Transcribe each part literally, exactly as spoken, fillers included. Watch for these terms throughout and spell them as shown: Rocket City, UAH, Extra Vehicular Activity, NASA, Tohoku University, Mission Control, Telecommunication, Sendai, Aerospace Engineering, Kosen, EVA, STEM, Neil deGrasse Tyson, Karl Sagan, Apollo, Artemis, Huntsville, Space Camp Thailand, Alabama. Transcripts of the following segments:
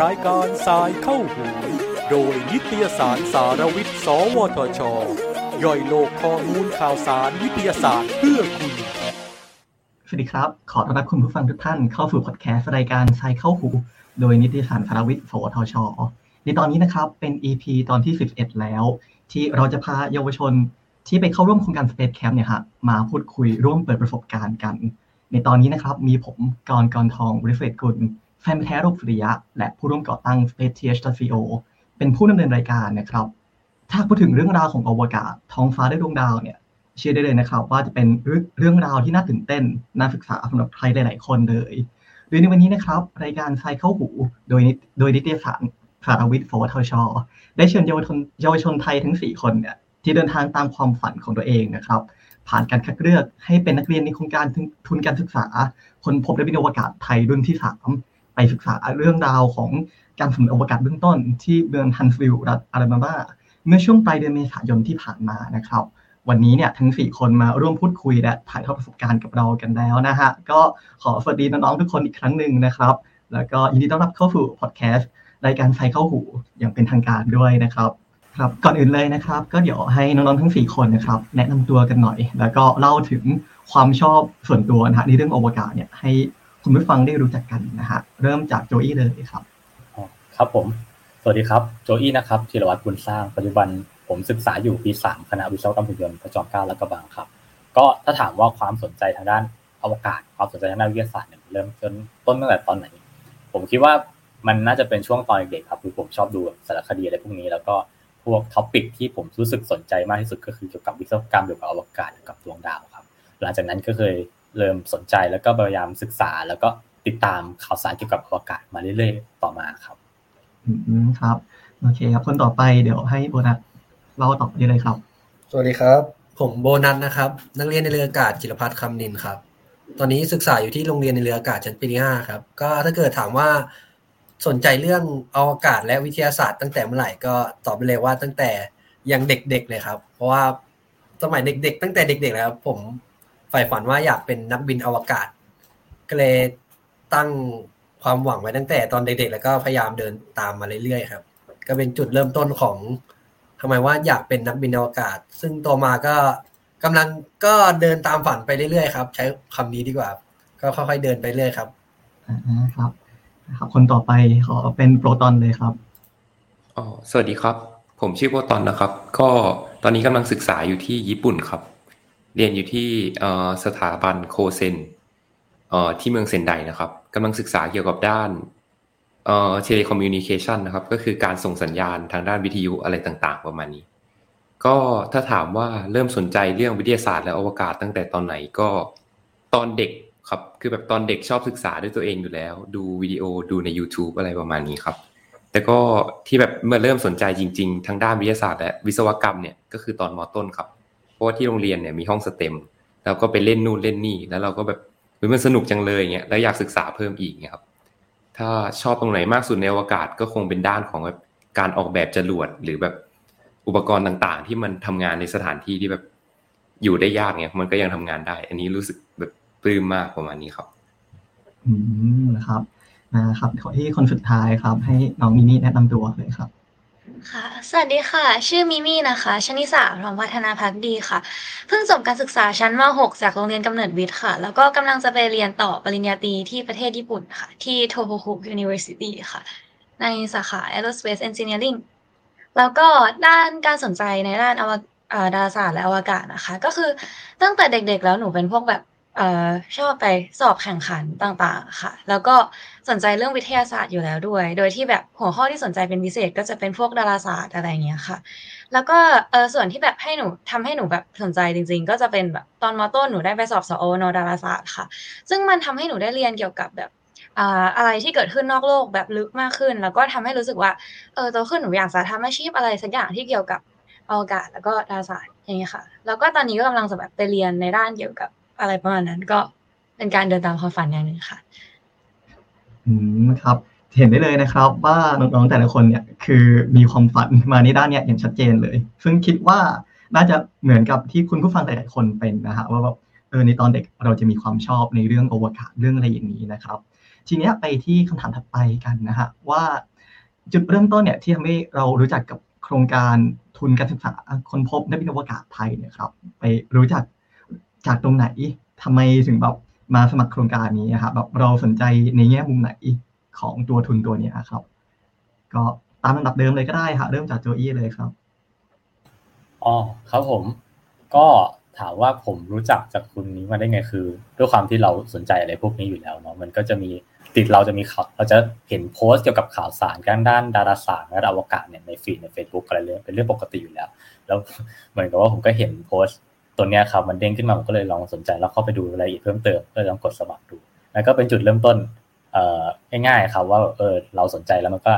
รายการสายเข้าหูโดยนิตยสารสารวิทย์สวทช.ย่อยโลกข้อมูลข่าวสารวิทยาศาสตร์เพื่อคุณสวัสดีครับขอต้อนรับคุณผู้ฟังทุกท่านเข้าสู่พอดแคสต์รายการสายเข้าหูโดยนิตยสารสารวิทย์สวทช.ในตอนนี้นะครับเป็น อี พี ตอนที่สิบเอ็ดแล้วที่เราจะพาเยาวชนที่ไปเข้าร่วมโครงการ Space Camp เนี่ยฮะมาพูดคุยร่วมเปิดประสบการณ์กันในตอนนี้นะครับมีผมกรณ์ กรทองบริเวศกุลแฟนพันธุ์แท้โลกสุริยะและผู้ร่วมก่อตั้ง เอส ที เอช ดอท ซี โอ เป็นผู้ดำเนินรายการนะครับถ้าพูดถึงเรื่องราวของอวกาศท้องฟ้าและดวงดาวเนี่ยเชื่อได้เลยนะครับว่าจะเป็นเรื่องราวที่น่าตื่นเต้นน่าศึกษาสำหรับใครหลายๆคนเลยโดยในวันนี้นะครับรายการสายเข้าหูโดยโดยนิตยสารสารวิทย์สวทช.ได้เชิญเยาวชนเยาวชนไทยทั้งสี่คนเนี่ยที่เดินทางตามความฝันของตัวเองนะครับผ่านการคัดเลือกให้เป็นนักเรียนในโครงการทุนการศึกษาคนพบและบินอวกาศไทยรุ่นที่สามไปศึกษาเรื่องราวของการสำรวจอวกาศเบื้องต้นที่เมือง Huntsville รัฐอาลาบามาเมื่อช่วงปลายเดือนเมษายนที่ผ่านมานะครับวันนี้เนี่ยทั้งสี่คนมาร่วมพูดคุยและถ่ายทอดประสบการณ์กับเรากันแล้วนะฮะก็ขอสวัสดีน้องๆทุกคนอีกครั้งนึงนะครับแล้วก็ยินดีต้อนรับเข้าสู่พอดแคสต์รายการไฟเข้าหูอย่างเป็นทางการด้วยนะครับครับก่อนอื่นเลยนะครับก็เดี๋ยวให้น้องๆทั้งสี่คนนะครับแนะนำตัวกันหน่อยแล้วก็เล่าถึงความชอบส่วนตัวนะฮะในเรื่องอวกาศเนี่ยให้คุณผู้ฟังได้รู้จักกันนะฮะเริ่มจากโจอี้เลยครับอ๋อครับผมสวัสดีครับโจอี้นะครับธีรวัฒน์บุญสร้างปัจจุบันผมศึกษาอยู่ปีสามคณะวิศวกรรมหุ่นยนต์พระจอมเกล้าลาดกระบังครับก็ถ้าถามว่าความสนใจทางด้านอวกาศความสนใจทางด้านวิทยาศาสตร์เนี่ยเริ่มต้นต้นตั้งแต่ตอนไหนผมคิดว่ามันน่าจะเป็นช่วงตอนเด็กครับคือผมชอบดูสารคดีอะไรพวกนี้แล้วก็พวกท็อปิกที่ผมรู้สึกสนใจมากที่สุดก็คือเกี่ยวกับวิศวกรรมเกี่ยวกับอวกาศเกี่ยวกับดวงดาวครับหลังจากนั้นก็เคยเริ่มสนใจแล้วก็พยายามศึกษาแล้วก็ติดตามข่าวสารเกี่ยวกับอวกาศมาเรื่อยๆต่อมาครับอืมครับโอเคครับคนต่อไปเดี๋ยวให้โบนัสเล่าต่อได้เลยครับสวัสดีครับผมโบนัสนะครับนักเรียนในเรืออากาศจิรภัทรคำนินครับตอนนี้ศึกษาอยู่ที่โรงเรียนในเรืออากาศชั้นปีที่ห้าครับก็ถ้าเกิดถามว่าสนใจเรื่องอวกาศและวิทยาศาสตร์ตั้งแต่เมื่อไหร่ก็ตอบไปเลยว่าตั้งแต่ยังเด็กๆเลยครับเพราะว่าสมัยเด็กๆตั้งแต่เด็กๆแล้วผมใฝ่ฝันว่าอยากเป็นนักบินอวกาศก็เลยตั้งความหวังไว้ตั้งแต่ตอนเด็กๆแล้วก็พยายามเดินตามมาเรื่อยๆครับก็เป็นจุดเริ่มต้นของทำไมว่าอยากเป็นนักบินอวกาศซึ่งต่อมาก็กำลังก็เดินตามฝันไปเรื่อยๆครับใช้คำนี้ดีกว่าก็ค่อยๆเดินไปเรื่อยครับอ่าครับครับคนต่อไปขอเป็นโปรตอนเลยครับอ๋อสวัสดีครับผมชื่อโปรตอนนะครับก็ตอนนี้กำลังศึกษาอยู่ที่ญี่ปุ่นครับเรียนอยู่ที่สถาบันโคเซนที่เมืองเซนไดนะครับกำลังศึกษาเกี่ยวกับด้านเอ่อ Telecommunication นะครับก็คือการส่งสัญญาณทางด้านวิทยุอะไรต่างๆประมาณนี้ก็ถ้าถามว่าเริ่มสนใจเรื่องวิทยาศาสตร์และอวกาศตั้งแต่ตอนไหนก็ตอนเด็กครับคือแบบตอนเด็กชอบศึกษาด้วยตัวเองอยู่แล้วดูวิดีโอดูใน YouTube อะไรประมาณนี้ครับแต่ก็ที่แบบมาเริ่มสนใจจริงๆทางด้านวิทยาศาสตร์และวิศวกรรมเนี่ยก็คือตอนม.ต้นครับเพราะว่าที่โรงเรียนเนี่ยมีห้อง เอส ที อี เอ็ม แล้วก็ไปเล่นนู่นเล่นนี่แล้วเราก็แบบเฮ้ยมันสนุกจังเลยอย่างเงี้ยแล้วอยากศึกษาเพิ่มอีกเงี้ยครับถ้าชอบตรงไหนมากสุดในอวกาศก็คงเป็นด้านของแบบการออกแบบจรวดหรือแบบอุปกรณ์ต่างๆที่มันทำงานในสถานที่ที่แบบอยู่ได้ยากเนี่ยมันก็ยังทำงานได้อันนี้รู้สึกแบบปลื้มมากประมาณนี้ครับอืมนะครับนะครับที่คนสุดท้ายครับให้น้องมิมี่แนะนำตัวเลยครับค่ะสวัสดีค่ะชื่อมิมี่นะคะชนิสาพรหมวัฒนาภักดีค่ะเพิ่งจบการศึกษาชั้นม.หก จากโรงเรียนกำเนิดวิทย์ค่ะแล้วก็กำลังจะไปเรียนต่อปริญญาตรีที่ประเทศญี่ปุ่นค่ะที่ Tohoku University ค่ะในสาขา Aerospace Engineering แล้วก็ด้านการสนใจในด้านอวกาศเอ่อดาราศาสตร์และอวกาศนะคะก็คือตั้งแต่เด็กๆแล้วหนูเป็นพวกแบบเอ่อชอบไปสอบแข่งขันต่างๆค่ะแล้วก็สนใจเรื่องวิทยาศาสตร์อยู่แล้วด้วยโดยที่แบบหัวข้อที่สนใจเป็นพิเศษก็จะเป็นพวกดาราศาสตร์อะไรอย่างเงี้ยค่ะแล้วก็เอ่อส่วนที่แบบให้หนูทำให้หนูแบบสนใจจริงๆก็จะเป็นแบบตอนม.ต้นหนูได้ไปสอบสอ.น.ดาราศาสตร์ค่ะซึ่งมันทำให้หนูได้เรียนเกี่ยวกับแบบอ่าอะไรที่เกิดขึ้นนอกโลกแบบลึกมากขึ้นแล้วก็ทำให้รู้สึกว่าเออโตขึ้นหนูอยากจะทำอาชีพอะไรสักอย่างที่เกี่ยวกับอวกาศแล้วก็ดาราศาสตร์อย่างเงี้ยค่ะแล้วก็ตอนนี้ก็กำลังจะแบบไปเรียนในด้านเกี่ยวกับอะไรประมาณนั้นก็เป็นการเดินตามความฝันอย่างนึงค่ะอืมครับเห็นได้เลยนะครับว่าน้องๆแต่ละคนเนี่ยคือมีความฝันมาในด้านเนี้ยอย่างชัดเจนเลยซึ่งคิดว่าน่าจะเหมือนกับที่คุณผู้ฟังหลายๆคนเป็นนะฮะว่าแบบเ อในตอนเด็กเราจะมีความชอบในเรื่องอวกาศเรื่องอะไรอย่างนี้นะครับทีนี้ไปที่คำถามถัดไปกันนะฮะว่าจุดเริ่มต้นเนี่ยที่ทำให้เรารู้จักกับโครงการทุนการศึกษาค้นพบนักบินอวกาศไทยเนี่ยครับไปรู้จักจากตรงไหนทำไมถึงแบบมาสมัครโครงการนี้ครับแบบเราสนใจในแง่มุมไหนของตัวทุนตัวนี้ครับก็ตามลำดับเดิมเลยก็ได้ฮะเริ่มจากโจอี้เลยครับอ๋อครับผมก็ถามว่าผมรู้จักจากทุนนี้มาได้ไงคือด้วยความที่เราสนใจอะไรพวกนี้อยู่แล้วเนาะมันก็จะมีติดเราจะมีข่าวเราจะเห็นโพสต์เกี่ยวกับข่าวสารด้านดาราศาสตร์และอวกาศเนี่ยในฟีดใน Facebook อะไรเลยเป็นเรื่องปกติอยู่แล้วแล้วเหมือนกับว่าผมก็เห็นโพสต์ตัวเนี้ยครับมันเด้งขึ้นมาผมก็เลยลองสนใจแล้วเข้าไปดูรายละเอียดเพิ่มเติมก็ลองกดสมัครดูแล้วก็เป็นจุดเริ่มต้นเอ่อง่ายๆครับว่าเออเราสนใจแล้วมันก็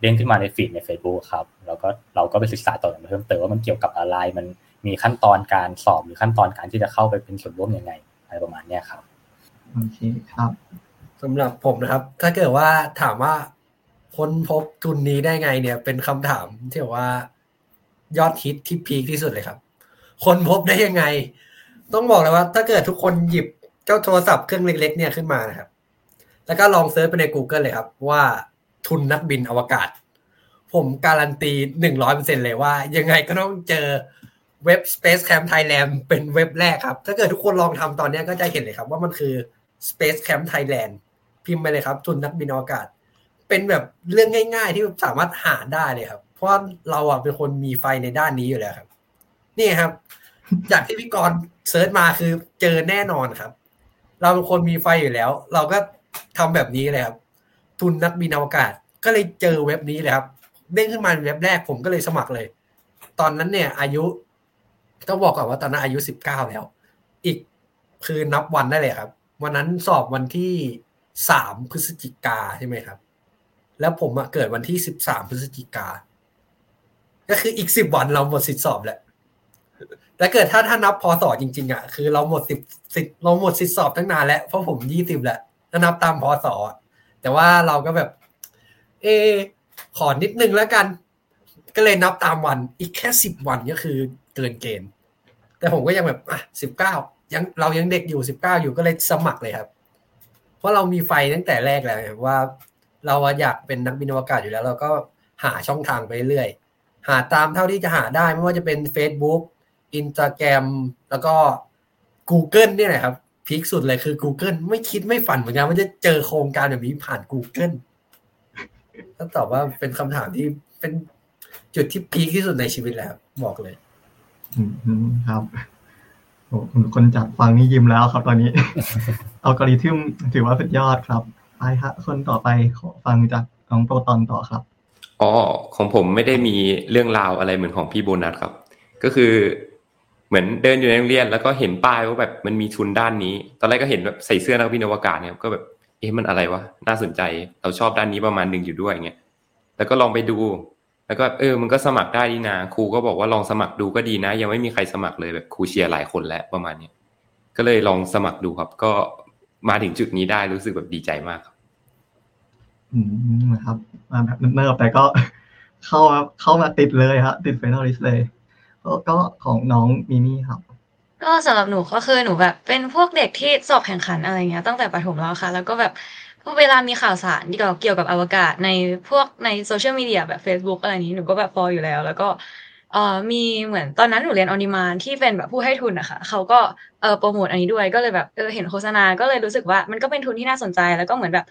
เด้งขึ้นมาในฟีดใน Facebook ครับแล้วก็เราก็ไปศึกษาต่อเพิ่มเติมว่ามันเกี่ยวกับอะไรมันมีขั้นตอนการสอบหรือขั้นตอนการที่จะเข้าไปเป็นส่วนร่วมยังไงอะไรประมาณเนี้ยครับโอเคครับสำหรับผมนะครับถ้าเกิดว่าถามว่าค้นพบทุนนี้ได้ไงเนี่ยเป็นคำถามที่ว่ายอดฮิตที่พีคที่สุดเลยครับค้นพบได้ยังไงต้องบอกเลยว่าถ้าเกิดทุกคนหยิบเจ้าโทรศัพท์เครื่องเล็กๆเนี่ยขึ้นมานะครับแล้วก็ลองเซิร์ชไปใน Google เลยครับว่าทุนนักบินอวกาศผมการันตี หนึ่งร้อยเปอร์เซ็นต์ เลยว่ายังไงก็ต้องเจอเว็บ Space Camp Thailand เป็นเว็บแรกครับถ้าเกิดทุกคนลองทำตอนนี้ก็จะเห็นเลยครับว่ามันคือ Space Camp Thailand พิมพ์ไปเลยครับทุนนักบินอวกาศเป็นแบบเรื่องง่ายๆที่สามารถหาได้เลยครับเพราะเราอ่ะเป็นคนมีไฟในด้านนี้อยู่แล้วครับนี่ครับจากที่พี่กรณ์เสิร์ชมาคือเจอแน่นอนครับเราเป็นคนมีไฟอยู่แล้วเราก็ทำแบบนี้เลยครับทุนนักบินอวกาศก็เลยเจอเว็บนี้เลยครับเด้งขึ้นมาเว็บแรกผมก็เลยสมัครเลยตอนนั้นเนี่ยอายุต้องบอกก่อนว่าตอนนั้นอายุสิบเก้าแล้วอีกคือนับวันได้เลยครับวันนั้นสอบวันที่สามพฤศจิกาใช่ไหมครับแล้วผมเกิดวันที่สิบสามพฤศจิกาก็คืออีกสิบวันเราหมดสิทธิสอบแล้วและเกิดถ้าถ้านับพศจริงๆอ่ะคือเราหมดสิบสิทธิ์เราหมดสิทธิสอบตั้งนานแล้วเพราะผมยี่สิบแล้วถ้านับตามพศแต่ว่าเราก็แบบเอขอนิดนึงแล้วกันก็เลยนับตามวันอีกแค่สิบวันก็คือเกินเกณฑ์แต่ผมก็ยังแบบอ่ะสิบเก้ายังเรายังเด็กอยู่สิบเก้าอยู่ก็เลยสมัครเลยครับเพราะเรามีไฟตั้งแต่แรกแล้วว่าเราอยากเป็นนักบินอวกาศอยู่แล้วเราก็หาช่องทางไปเรื่อยหาตามเท่าที่จะหาได้ไม่ว่าจะเป็น Facebook Instagram แล้วก็ Google เนี่ยแหละครับพีคสุดเลยคือ Google ไม่คิดไม่ฝันเหมือนกันว่าจะเจอโครงการแบบนี้ผ่าน Google ก็ตอบว่าเป็นคำถามที่เป็นจุดที่พีคที่สุดในชีวิตแล้วบอกเลยครับโอ้คนจัดฟังนี่ยิ้มแล้วครับตอนนี้ อัลกอริทึมถือว่าสุดยอดครับไปฮะคนต่อไปขอฟังจากน้องโปรตอนต่อครับอ๋อของผมไม่ได้มีเรื่องราวอะไรเหมือนของพี่โบนัสครับก็คือเหมือนเดินอยู่ในโรงเรียนแล้วก็เห็นป้ายว่าแบบมันมีทุนด้านนี้ตอนแรกก็เห็นแบบใส่เสื้อนักบินอวกาศเนี่ยก็แบบเอ๊ะมันอะไรวะน่าสนใจเราชอบด้านนี้ประมาณนึงอยู่ด้วยอย่างเงี้ยแล้วก็ลองไปดูแล้วก็เออมันก็สมัครได้นี่นะครูก็บอกว่าลองสมัครดูก็ดีนะยังไม่มีใครสมัครเลยแบบครูเชียร์หลายคนแล้วประมาณเนี้ยก็เลยลองสมัครดูครับก็มาถึงจุดนี้ได้รู้สึกแบบดีใจมากครับอืมนะครับมาแบบเนิบๆแต่ก็เข้าเข้ามาติดเลยฮะติด Final List เลยก็ของน้องมิมี่ครับก็สำหรับหนูก็คือหนูแบบเป็นพวกเด็กที่สอบแข่งขันอะไรเงี้ยตั้งแต่ประถมแล้วค่ะแล้วก็แบบเวลามีข่าวสารที่เกี่ยวกับอวกาศในพวกในโซเชียลมีเดียแบบ Facebook อะไรนี้หนูก็แบบฟอลอยู่แล้วแล้วก็เอ่อมีเหมือนตอนนั้นหนูเรียนออนดิมานด์ที่เป็นแบบผู้ให้ทุนนะคะเขาก็เอ่อโปรโมทอันนี้ด้วยก็เลยแบบเออเห็นโฆษณาก็เลยรู้สึกว่ามันก็เป็นทุนที่น่าสนใจแล้วก็เหมือนแบบ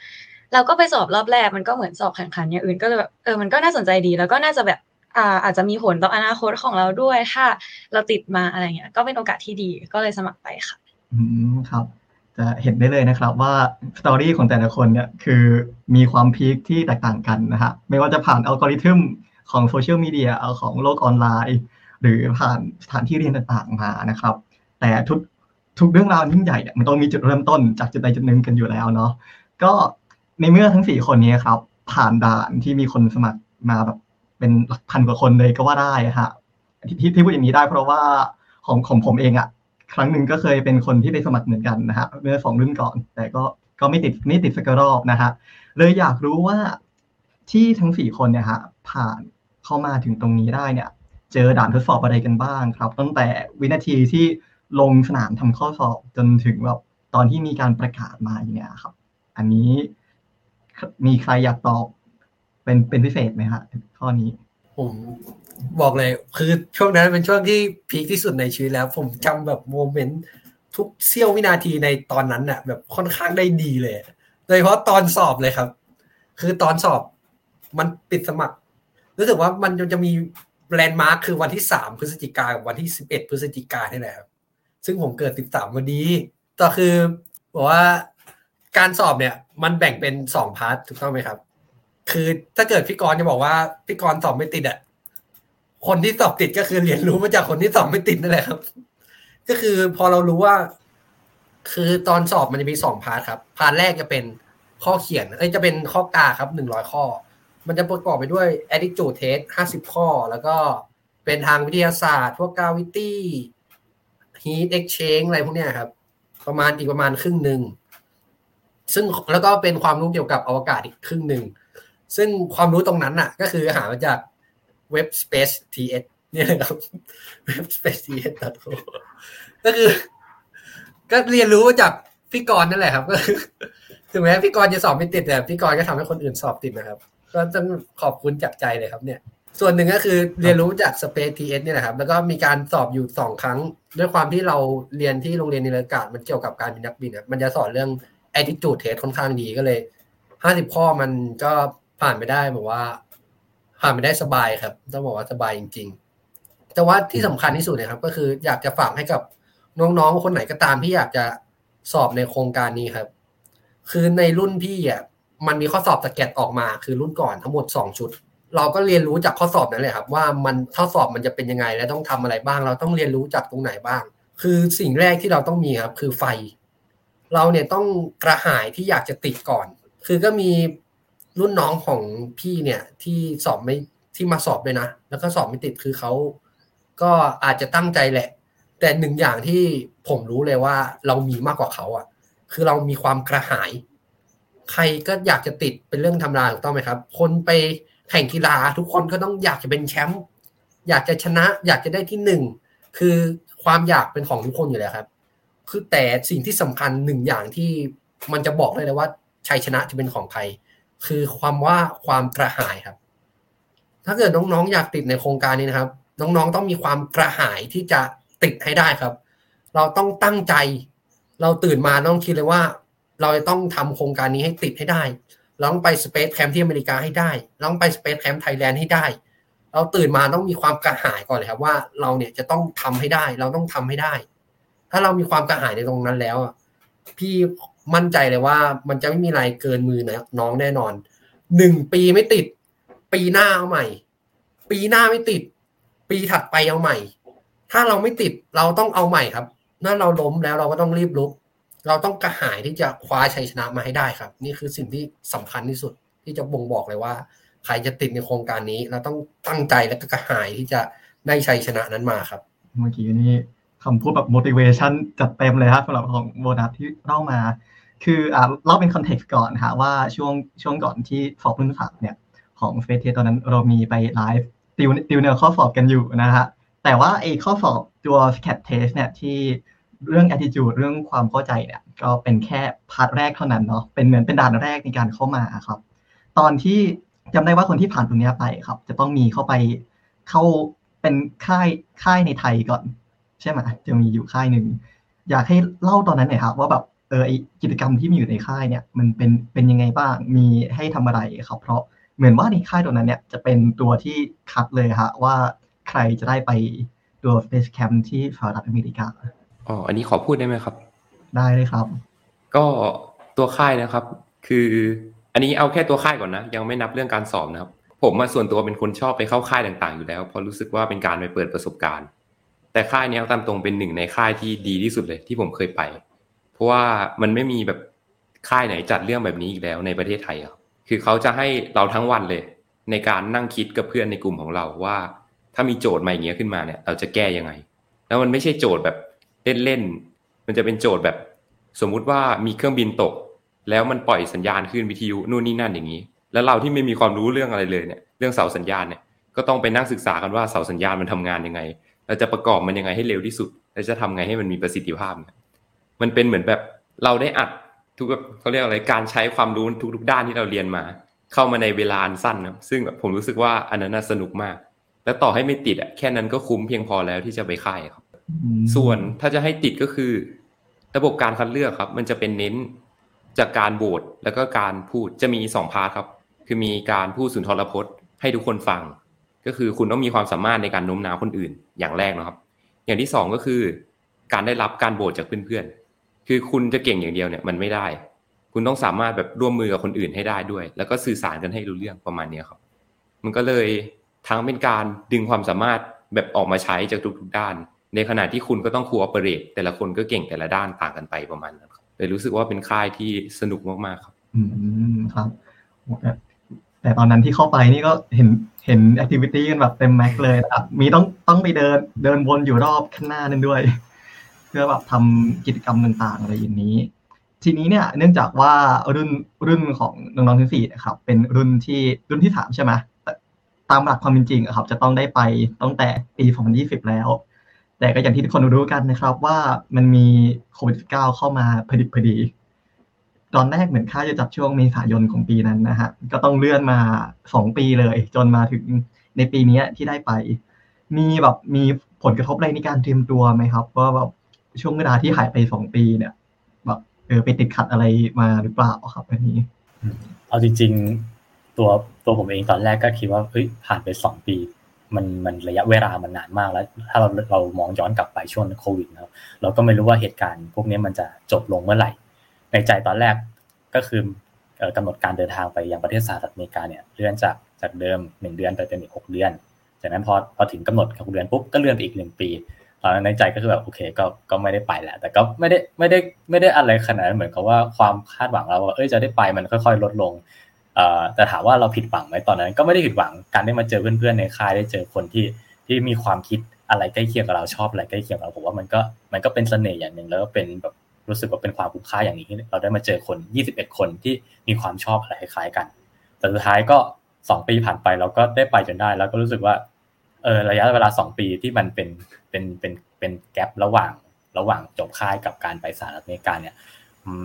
เราก็ไปสอบรอบแรกมันก็เหมือนสอบแข่งขันอย่างอื่นก็เลยแบบเออมันก็น่าสนใจดีแล้วก็น่าจะแบบอ่าอาจจะมีผลต่ออนาคตของเราด้วยถ้าเราติดมาอะไรเงี้ยก็เป็นโอกาสที่ดีก็เลยสมัครไปค่ะอืมครับจะเห็นได้เลยนะครับว่าสตอรี่ของแต่ละคนเนี่ยคือมีความพีคที่แตกต่างกันนะฮะไม่ว่าจะผ่านอัลกอริทึมของโซเชียลมีเดียเอาของโลกออนไลน์หรือผ่านสถานที่เรียนต่างๆมานะครับแต่ทุกทุกเรื่องราวยิ่งใหญ่เนี่ยมันต้องมีจุดเริ่มต้นจากจุดใดจุดหนึ่งกันอยู่แล้วเนาะก็ในเมื่อทั้งสี่คนนี้ครับผ่านด่านที่มีคนสมัครมาแบบเป็นหลักพันกว่าคนเลยก็ว่าได้ฮะที่ที่พูดอย่างนี้ได้เพราะว่าของของผมเองอะครั้งหนึ่งก็เคยเป็นคนที่ไปสมัครเหมือนกันนะฮะเมื่อสองรุ่นก่อนแต่ก็ก็ไม่ติดไม่ติดสักรอบนะฮะเลยอยากรู้ว่าที่ทั้งสี่คนเนี่ยฮะผ่านเข้ามาถึงตรงนี้ได้เนี่ยเจอด่านทดสอบอะไรกันบ้างครับตั้งแต่วินาทีที่ ลงสนามทำข้อสอบจนถึงแบบตอนที่มีการประกาศมาอย่างเงี้ยครับอันนี้มีใครอยากตอบเป็นเป็นพิเศษไหมฮะข้อนี้ผมบอกเลยคือช่วงนั้นเป็นช่วงที่พีคที่สุดในชีวิตแล้วผมจำแบบโมเมนต์ทุกเสี้ยววินาทีในตอนนั้นน่ะแบบค่อนข้างได้ดีเลยโดยเฉพาะตอนสอบเลยครับคือตอนสอบมันปิดสมัครรู้สึกว่ามันจะมีแลนด์มาร์คคือวันที่สามพฤศจิกายนกับวันที่สิบเอ็ดพฤศจิกายนนี่แหละครับซึ่งผมเกิดสิบสามพอดีก็คือบอกว่าการสอบเนี่ยมันแบ่งเป็นสองพาร์ทถูกต้องไหมครับคือถ้าเกิดพี่กรณ์จะบอกว่าพี่กรณ์สอบไม่ติดอ่ะคนที่สอบติดก็คือเรียนรู้มาจากคนที่สอบไม่ติดนั่นแหละครับก็คือพอเรารู้ว่าคือตอนสอบมันจะมีสองพาร์ทครับพาร์ทแรกจะเป็นข้อเขียนเอ้ยจะเป็นข้อกาครับหนึ่งร้อยข้อมันจะประกอบไปด้วย attitude test ห้าสิบข้อแล้วก็เป็นทางวิทยาศาสตร์พวก gravity heat exchange อะไรพวกเนี้ยครับประมาณอีกประมาณครึ่งนึงซึ่งแล้วก็เป็นความรู้เกี่ยวกับอวกาศอีกครึ่งนึงซึ่งความรู้ตรงนั้นน่ะก็คือหามาจากเว็บ Space ที เอส เนี่ยครับเว็บ Space ที เอส ดอท ซี โอ ก็คือก็เรียนรู้จากพี่กรณ์นั่นแหละครับก็คือถึงแม้พี่กรณ์จะสอบไม่ติดแต่พี่กรณ์ก็ทำให้คนอื่นสอบติดนะครับก็ต้องขอบคุณจากใจเลยครับเนี่ยส่วนหนึ่งก็คือเรียนรู้จาก Space ที เอส เนี่ยนะครับแล้วก็มีการสอบอยู่สองครั้งด้วยความที่เราเรียนที่โรงเรียนนิรกาศมันเกี่ยวกับการเป็นนักบินนะมันจะสอนเรื่อง attitude test ค่อนข้างดีก็เลยห้าสิบข้อมันก็ผ่านไปได้บอกว่าผ่านไปได้สบายครับต้องบอกว่าสบายจริงๆแต่ว่าที่สำคัญที่สุดนะครับก็คืออยากจะฝากให้กับน้องๆคนไหนก็ตามที่อยากจะสอบในโครงการนี้ครับคือในรุ่นพี่อ่ะมันมีข้อสอบสแกตออกมาคือรุ่นก่อนทั้งหมดสองชุดเราก็เรียนรู้จากข้อสอบนั้นเลยครับว่ามันข้อสอบมันจะเป็นยังไงและต้องทำอะไรบ้างเราต้องเรียนรู้จากตรงไหนบ้างคือสิ่งแรกที่เราต้องมีครับคือไฟเราเนี่ยต้องกระหายที่อยากจะติดก่อนคือก็มีรุ่นน้องของพี่เนี่ยที่สอบไม่ที่มาสอบด้วยนะแล้วก็สอบไม่ติดคือเขาก็อาจจะตั้งใจแหละแต่หนึ่งอย่างที่ผมรู้เลยว่าเรามีมากกว่าเขาอ่ะคือเรามีความกระหายใครก็อยากจะติดเป็นเรื่องธรรมดาถูกต้องไหมครับคนไปแข่งกีฬาทุกคนก็ต้องอยากจะเป็นแชมป์อยากจะชนะอยากจะได้ที่หนึ่งคือความอยากเป็นของทุกคนอยู่แล้วครับคือแต่สิ่งที่สำคัญหนึ่งอย่างที่มันจะบอกเลยนะว่าชัยชนะจะเป็นของใครคือความว่าความกระหายครับถ้าเกิดน้องๆอยากติดในโครงการนี้นะครับน้องๆต้องมีความกระหายที่จะติดให้ได้ครับเราต้องตั้งใจเราตื่นมาต้องคิดเลยว่าเราจะต้องทำโครงการนี้ให้ติดให้ได้เราต้องไป Space Camp ที่อเมริกาให้ได้เราต้องไป Space Camp Thailand ให้ได้เราตื่นมาต้องมีความกระหายก่อนเลยครับว่าเราเนี่ยจะต้องทำให้ได้เราต้องทำให้ได้ถ้าเรามีความกระหายในตรงนั้นแล้วพี่มั่นใจเลยว่ามันจะไม่มีอะไรเกินมือนะน้องแน่นอนหนึ่งปีไม่ติดปีหน้าเอาใหม่ปีหน้าไม่ติดปีถัดไปเอาใหม่ถ้าเราไม่ติดเราต้องเอาใหม่ครับถ้าเราล้มแล้วเราก็ต้องรีบลุกเราต้องกระหายที่จะคว้าชัยชนะมาให้ได้ครับนี่คือสิ่งที่สำคัญที่สุดที่จะบ่งบอกเลยว่าใครจะติดในโครงการนี้เราต้องตั้งใจและกระหายที่จะได้ชัยชนะนั้นมาครับเมื่อกี้นี้คำพูดแบบ motivation จัดเต็มเลยครับสำหรับของโบนัสที่เล่ามาคืออ่ะเล่าเป็นคอนเทกซ์ก่อนค่ะว่าช่วงช่วงก่อนที่สอบรุ่นสามเนี่ยของเฟสเทตอนนั้นเรามีไปไลฟ์ติวติวแนวข้อสอบกันอยู่นะฮะแต่ว่าไอ้ข้อสอบตัว scat test เนี่ยที่เรื่อง attitude เรื่องความเข้าใจเนี่ยก็เป็นแค่พาร์ทแรกเท่านั้นเนาะเป็นเหมือนเป็นด่านแรกในการเข้ามาครับตอนที่จำได้ว่าคนที่ผ่านตรงนี้ไปครับจะต้องมีเข้าไปเข้าเป็นค่ายค่ายในไทยก่อนใช่ไหมจะมีอยู่ค่ายหนึ่งอยากให้เล่าตอนนั้นหน่อยครับว่าแบบเออไอกิจกรรมที่มีอยู่ในค่ายเนี่ยมันเป็นเป็นยังไงบ้างมีให้ทำอะไรครับเพราะเหมือนว่าในค่ายตอนนั้นเนี่ยจะเป็นตัวที่คัดเลยฮะว่าใครจะได้ไปตัว Space Camp ที่สหรัฐอเมริกาอ๋ออันนี้ขอพูดได้ไหมครับได้เลยครับก็ตัวค่ายนะครับคืออันนี้เอาแค่ตัวค่ายก่อนนะยังไม่นับเรื่องการสอบนะครับผมมาส่วนตัวเป็นคนชอบไปเข้าค่ายต่างๆอยู่แล้วเพราะรู้สึกว่าเป็นการไปเปิดประสบการณ์แต่ค่ายนี้ตามตรงเป็นหนึ่งในค่ายที่ดีที่สุดเลยที่ผมเคยไปเพราะว่ามันไม่มีแบบค่ายไหนจัดเรื่องแบบนี้อีกแล้วในประเทศไทยครับคือเขาจะให้เราทั้งวันเลยในการนั่งคิดกับเพื่อนในกลุ่มของเราว่าถ้ามีโจทย์มาอย่างเงี้ยขึ้นมาเนี่ยเราจะแก้ยังไงแล้วมันไม่ใช่โจทย์แบบเล่นๆมันจะเป็นโจทย์แบบสมมุติว่ามีเครื่องบินตกแล้วมันปล่อยสัญญาณขึ้นวิทยุนู่นนี่นั่นอย่างนี้แล้วเราที่ไม่มีความรู้เรื่องอะไรเลยเนี่ยเรื่องเสาสัญญาณเนี่ยก็ต้องไปนั่งศึกษากันว่าเสาสัญญาณมันทำงานยังไงเราจะประกอบมันยังไงให้เร็วที่สุด แล้วจะทำไงให้มันมีประสิทธิภาพเนี่ยมันเป็นเหมือนแบบเราได้อัดทุกเขาเรียกอะไรการใช้ความรู้ทุกๆด้านที่เราเรียนมาเข้ามาในเวลาอันสั้นนะซึ่งผมรู้สึกว่าอันนั้นน่าสนุกมากแล้วต่อให้ไม่ติดอ่ะแค่นั้นก็คุ้มเพียงพอแล้วที่จะไปค่ายครับส่วนถ้าจะให้ติดก็คือระบบการคัดเลือกครับมันจะเป็นเน้นจากการโหวตแล้วก็การพูดจะมีสองพาร์ทครับคือมีการพูดสุนทรพจน์ให้ทุกคนฟังก็คือคุณต้องมีความสามารถในการโน้มน้าวคนอื่นอย่างแรกนะครับอย่างที่สองก็คือการได้รับการโหวตจากเพื่อนๆคือคุณจะเก่งอย่างเดียวเนี่ยมันไม่ได้คุณต้องสามารถแบบร่วมมือกับคนอื่นให้ได้ด้วยแล้วก็สื่อสารกันให้รู้เรื่องประมาณนี้ครับมันก็เลยทั้งเป็นการดึงความสามารถแบบออกมาใช้จากทุกๆด้านในขณะที่คุณก็ต้องคูออเปเรตแต่ละคนก็เก่งแต่ละด้านต่างกันไปประมาณนั้นครับเลยรู้สึกว่าเป็นค่ายที่สนุกมากๆครับอืมครับแต่ตอนนั้นที่เข้าไปนี่ก็เห็นเห็นแอคทิวิตี้กันแบบเต็มแม็กเลยครับมีต้องต้องไปเดินเดินวนอยู่รอบข้างหน้านั่นด้วยเพื่อแบบทำกิจกรรมต่างๆอะไรอย่างนี้ทีนี้เนี่ยเนื่องจากว่ารุ่นรุ่นของน้องๆทั้งสี่นะครับเป็นรุ่นที่รุ่นที่สามใช่ไหมตามหลักความเป็นจริงครับจะต้องได้ไปตั้งแต่ปีสองพันยี่สิบแล้วแต่ก็อย่างที่ทุกคนรู้กันนะครับว่ามันมีโควิดสิบเก้าเข้ามาพอดิบพอดีตอนแรกเหมือนค่าจะจัดช่วงเมษายนของปีนั้นนะฮะก็ต้องเลื่อนมาสองปีเลยจนมาถึงในปีนี้ที่ได้ไปมีแบบมีผลกระทบอะไรในการเตรียมตัวไหมครับว่าแบบช่วงเวลาที่หายไปสองปีเนี่ยแบบเออไปติดขัดอะไรมาหรือเปล่าครับอันนี้เอาจริงๆตัวตัวผมเองตอนแรกก็คิดว่าเฮ้ยผ่านไปสองปีมันมันระยะเวลามันนานมากแล้วถ้าเราเรามองย้อนกลับไปช่วงโควิดนะครับเราก็ไม่รู้ว่าเหตุการณ์พวกนี้มันจะจบลงเมื่อไหร่ในใจตอนแรกก็คือกำหนดการเดินทางไปยังประเทศสหรัฐอเมริกาเนี่ยเลื่อนจากจากเดิมหนึ่งเดือนไปเป็นอีกหกเดือนจากนั้นพอพอถึงกำหนดหกเดือนปุ๊บก็เลื่อนไปอีกหนึ่งปีตอนนั้นในใจก็คือแบบโอเคก็ก็ไม่ได้ไปแหละแต่ก็ไม่ได้ไม่ได้ไม่ได้อะไรขนาดนั้นเหมือนกับว่าความคาดหวังเราว่าเอ้ยจะได้ไปมันค่อยๆลดลงแต่ถามว่าเราผิดหวังไหมตอนนั้นก็ไม่ได้ผิดหวังการได้มาเจอเพื่อนๆในค่ายได้เจอคนที่ที่มีความคิดอะไรใกล้เคียงกับเราชอบอะไรใกล้เคียงกับเราผมว่ามันก็มันก็เป็นเสน่ห์อย่างนึงแล้วก็เป็นแบบรู้สึกว่าเป็นความคุ้มค่าอย่างนี้เราได้มาเจอคนยี่สิบเอ็ดคนที่มีความชอบอะไรคล้ายๆกันแต่สุดท้ายก็สองปีผ่านไปเราก็ได้ไปจนได้แล้วก็รู้สึกว่าเออระยะเวลาสองปีที่มันเป็นเป็นเป็นเป็นแกประหว่างระหว่างจบค่ายกับการไปสหรัฐอเมริกาเนี่ย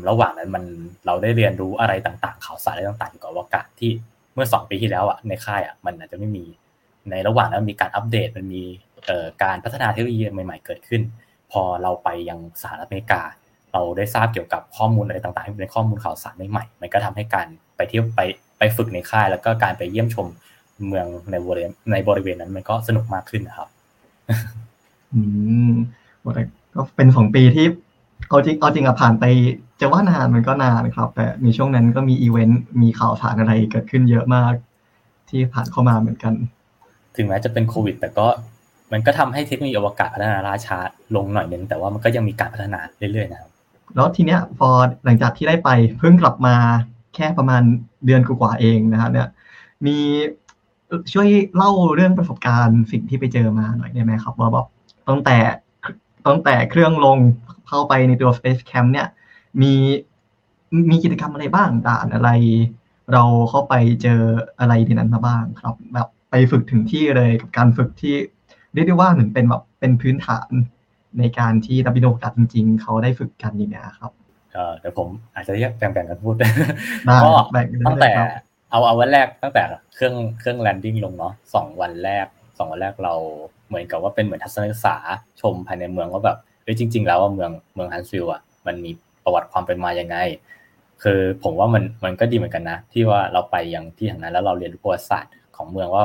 ระหว่างนั้นมันเราได้เรียนรู้อะไรต่างๆข่าวสารอะไรต่างๆเกี่ยวกับอวกาศที่เมื่อสองปีที่แล้วอ่ะในค่ายอ่ะมันอาจจะไม่มีในระหว่างนั้นมีการอัปเดตมันมีเอ่อการพัฒนาเทคโนโลยีใหม่ๆเกิดขึ้นพอเราไปยังสหรัฐอเมริกาเราได้ทราบเกี่ยวกับข้อมูลอะไรต่างๆที่เป็นข้อมูลข่าวสารใหม่ๆมันก็ทำให้การไปเที่ยวไปไปฝึกในค่ายแล้วก็การไปเยี่ยมชมเมืองในบริเวณในบริเวณนั้นมันก็สนุกมากขึ้นนะครับอืมก็เป็นสองปีที่เอาจริงเอาจริงอ่ะผ่านไปจะว่านานมันก็นานครับแต่ในช่วงนั้นก็มีอีเวนต์มีข่าวสารอะไรเกิดขึ้นเยอะมากที่ผ่านเข้ามาเหมือนกันถึงแม้จะเป็นโควิดแต่ก็มันก็ทำให้เทคโนโลยีอวกาศพัฒนาล่าช้าลงหน่อยนึงแต่ว่ามันก็ยังมีการพัฒนาเรื่อยๆนะครับแล้วทีเนี้ยพอหลังจากที่ได้ไปเพิ่งกลับมาแค่ประมาณเดือนกว่าๆเองนะครับเนี่ยมีช่วยเล่าเรื่องประสบการณ์สิ่งที่ไปเจอมาหน่อยได้ไหมครับว่าแบบตั้งแต่ตั้งแต่เครื่องลงเข้าไปในตัว Space Camp เนี่ยมีมีกิจกรรมอะไรบ้างด่านอะไรเราเข้าไปเจออะไรในนั้นมาบ้างครับแบบไปฝึกถึงที่เลยกับการฝึกที่เรียกได้ว่าเหมือนเป็นแบบเป็นพื้นฐานในการที่นักบินอวกาศจริงๆเขาได้ฝึกกันอย่างเงี้ยครับเอ่อเดี๋ยวผมอาจจะแบ่งๆกันพูดก็ตั้งแต่เอาเอาวันแรกตั้งแต่เครื่องเครื่องแลนดิ้งลงเนาะสองวันแรกสองวันแรกเราเหมือนกับว่าเป็นเหมือนทัศนศึกษาชมภายในเมืองว่าแบบเฮ้ยจริงๆแล้วว่าเมืองเมือง Huntsville อ่ะมันมีประวัติความเป็นมายังไงคือผมว่ามันมันก็ดีเหมือนกันนะที่ว่าเราไปยังที่แห่งนั้นแล้วเราเรียนรู้ประวัติศาสตร์ของเมืองว่า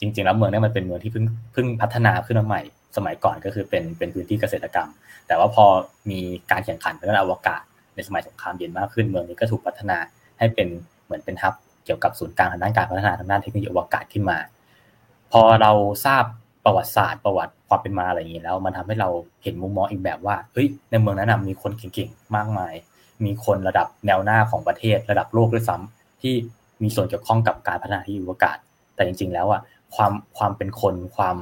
จริงๆแล้วเมืองเนี่ยมันเป็นเมืองที่เพิ่งเพิ่งพัฒนาขึ้นมาใหม่สมัยก่อนก็คือเป็นเป็นพื้นที่เกษตรกรรมแต่ว่าพอมีการแข่งขันทางด้านอวกาศในสมัยสงครามเย็นมากขึ้นเมืองนี้ก็ถูกพัฒนาให้เป็นเหมือนเป็นฮับเกี่ยวกับศูนย์กลางทางด้านการพัฒนาทางด้านเทคโนโลยีอวกาศขึ้นมาพอเราทราบประวัติศาสตร์ประวัติความเป็นมาอะไรอย่างนี้แล้วมันทำให้เราเห็นมุมมองอีกแบบว่าเฮ้ยในเมืองนั้นมีคนเก่งๆมากมายมีคนระดับแนวหน้าของประเทศระดับโลกด้วยซ้ำที่มีส่วนเกี่ยวข้องกับการพัฒนาทางอวกาศแต่จริงๆแล้วอ่ะความความเป็นคนความ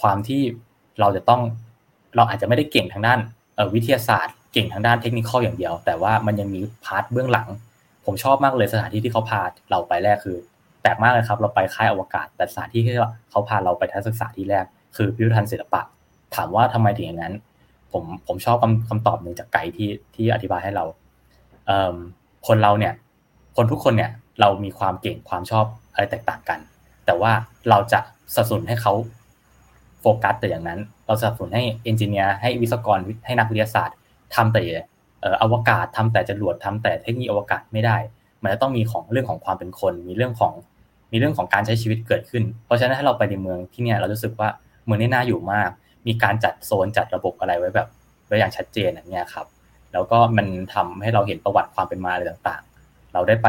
ความที่เราจะต้องเราอาจจะไม่ได้เก่งทางด้านวิทยาศาสตร์เก่งทางด้านเทคนิคอย่างเดียวแต่ว่ามันยังมีพาร์ทเบื้องหลังผมชอบมากเลยสถานที่ที่เขาพาเราไปแรกคือแปลกมากเลยครับเราไปค่ายอวกาศแต่สถานที่ที่เขาพาเราไปทัศนศึกษาที่แรกคือพิพิธภัณฑ์ศิลปะถามว่าทำไมถึงอย่างนั้น ผมผมชอบคำคำตอบหนึ่งจากไกด์ที่ที่อธิบายให้เราเอ่อคนเราเนี่ยคนทุกคนเนี่ยเรามีความเก่งความชอบอะไรแตกต่างกันแต่ว่าเราจะสนับสนุนให้เขาโฟกัสแต่อย่างนั้นเราสนับสนุนให้เอนจิเนียร์ให้วิศวกรให้นักวิทยาศาสตร์ทำแต่เอ่ออวกาศทำแต่จรวดทำแต่เทคโนโลยีอวกาศไม่ได้มันจะต้องมีของเรื่องของความเป็นคนมีเรื่องของมีเรื่องของการใช้ชีวิตเกิดขึ้นเพราะฉะนั้นถ้าเราไปในเมืองที่เนี่ยเรารู้สึกว่าเมืองนี้น่าอยู่มากมีการจัดโซนจัดระบบอะไรไว้แบบไว้อย่างชัดเจนอย่างเงี้ยครับแล้วก็มันทำให้เราเห็นประวัติความเป็นมาอะไรต่างๆเราได้ไป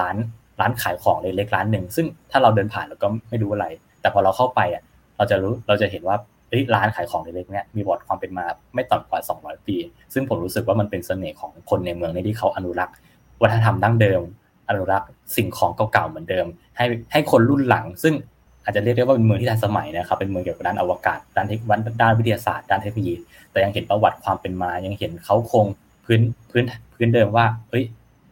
ร้านร้านขายของเล็กๆร้านนึงซึ่งถ้าเราเดินผ่านเราก็ไม่รู้อะไรแต่พอเราเข้าไปอ่ะเราจะรู้เราจะเห็นว่าเอ้ยร้านขายของเล็กๆเนี่ยมีประวัติความเป็นมาไม่ต่ำกว่าสองร้อยปีซึ่งผมรู้สึกว่ามันเป็นเสน่ห์ของคนในเมืองนี้ที่เขาอนุรักษ์วัฒนธรรมดั้งเดิมอนุรักษ์สิ่งของเก่าๆเหมือนเดิมให้ให้คนรุ่นหลังซึ่งอาจจะเรียกได้ว่าเป็นเมืองที่ทันสมัยนะครับเป็นเมืองเกี่ยวกับด้านอวกาศด้านเทคนิคด้านวิทยาศาสตร์ด้านเทคโนโลยีแต่ยังเห็นประวัติความเป็นมายังเห็นเขาคงพื้นพื้นพื้นเดิมว่าเอ้ย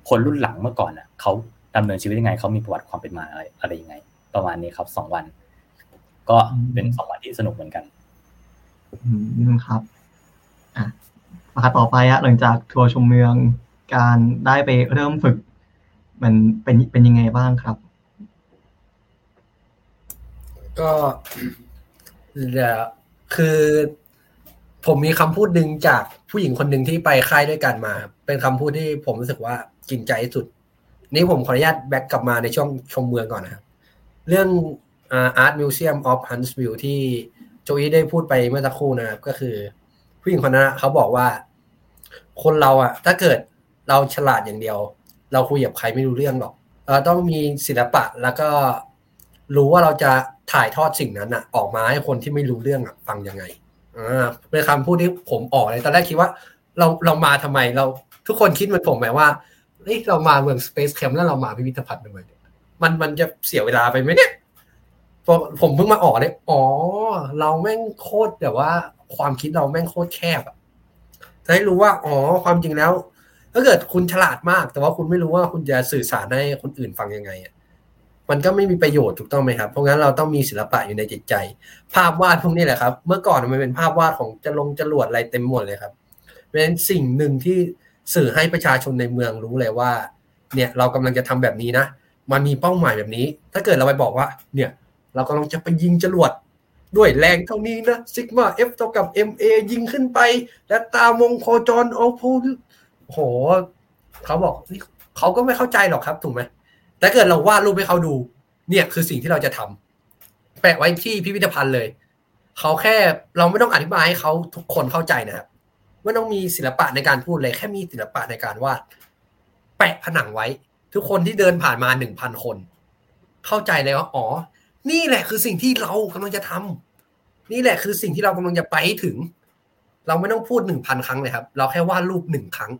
คนรุ่นหลังเมื่อก่อนน่ะเขาดำเนินชีวิตยังไงเขามีประวัติความเป็นมาอะไรอะไรยังไงประมาณนี้ครับสองวันก็เป็นสองวันที่สนุกเหมือนกันอืมครับอ่ะประการต่อไปฮะหลังจากทัวร์ชมเมืองการได้ไปเริ่มฝึกมันเป็นเป็นยังไงบ้างครับก็เดี๋ยวคือผมมีคำพูดนึงจากผู้หญิงคนนึงที่ไปค่ายด้วยกันมาเป็นคำพูดที่ผมรู้สึกว่ากินใจสุดนี่ผมขออนุญาตแบ็คกลับมาในช่วงชมเมืองก่อนนะครับเรื่องอ่า Art Museum of Huntsville ที่โจอี้ได้พูดไปเมื่อสักครู่นะครับก็คือผู้หญิงคนนั้นเขาบอกว่าคนเราอ่ะถ้าเกิดเราฉลาดอย่างเดียวเราคุยกับใครไม่รู้เรื่องหรอกเราต้องมีศิลปะแล้วก็รู้ว่าเราจะถ่ายทอดสิ่งนั้นน่ะออกมาให้คนที่ไม่รู้เรื่องอ่ะฟังยังไงอ่าเป็นคำพูดที่ผมออกเลยตอนแรกคิดว่าเราเรามาทำไมเราทุกคนคิดเหมือนผมไหมว่าเฮ้ยเรามาเมือง Space Camp แล้วเรามาพิพิธภัณฑ์ทำไมมันมันจะเสียเวลาไปไหมเนี่ยผมเพิ่งมาออกเลยอ๋อเราแม่งโคตรแบบว่าความคิดเราแม่งโคตรแคบอ่ะจะให้รู้ว่าอ๋อความจริงแล้วถ้าเกิดคุณฉลาดมากแต่ว่าคุณไม่รู้ว่าคุณจะสื่อสารให้คนอื่นฟังยังไงอ่ะมันก็ไม่มีประโยชน์ถูกต้องไหมครับเพราะงั้นเราต้องมีศิลปะอยู่ในจิตใจภาพวาดพวกนี้แหละครับเมื่อก่อนมันเป็นภาพวาดของจะลงจรวดอะไรเต็มหมดเลยครับเป็นสิ่งหนึ่งที่สื่อให้ประชาชนในเมืองรู้เลยว่าเนี่ยเรากำลังจะทำแบบนี้นะมันมีเป้าหมายแบบนี้ถ้าเกิดเราไปบอกว่าเนี่ยเรากำลังจะไปยิงจรวดด้วยแรงเท่านี้นะซิกมา F เท่ากับ เอ็ม เอ ยิงขึ้นไปและตาวงโคจรออกพูดโหเขาบอกเขาก็ไม่เข้าใจหรอกครับถูกไหมแต่เกิดเราวาดรูปให้เขาดูเนี่ยคือสิ่งที่เราจะทำแปะไว้ที่พิพิธภัณฑ์เลยเขาแค่เราไม่ต้องอธิบายให้เขาทุกคนเข้าใจนะครับไม่ต้องมีศิลปะในการพูดเลยแค่มีศิลปะในการวาดแปะผนังไว้ทุกคนที่เดินผ่านมา หนึ่งพัน คนเข้าใจเลยว่าอ๋อนี่แหละคือสิ่งที่เรากำลังจะทำนี่แหละคือสิ่งที่เรากำลังจะไปถึงเราไม่ต้องพูด หนึ่งพัน ครั้งเลยครับเราแค่วาดรูปหนึ่งครั้ง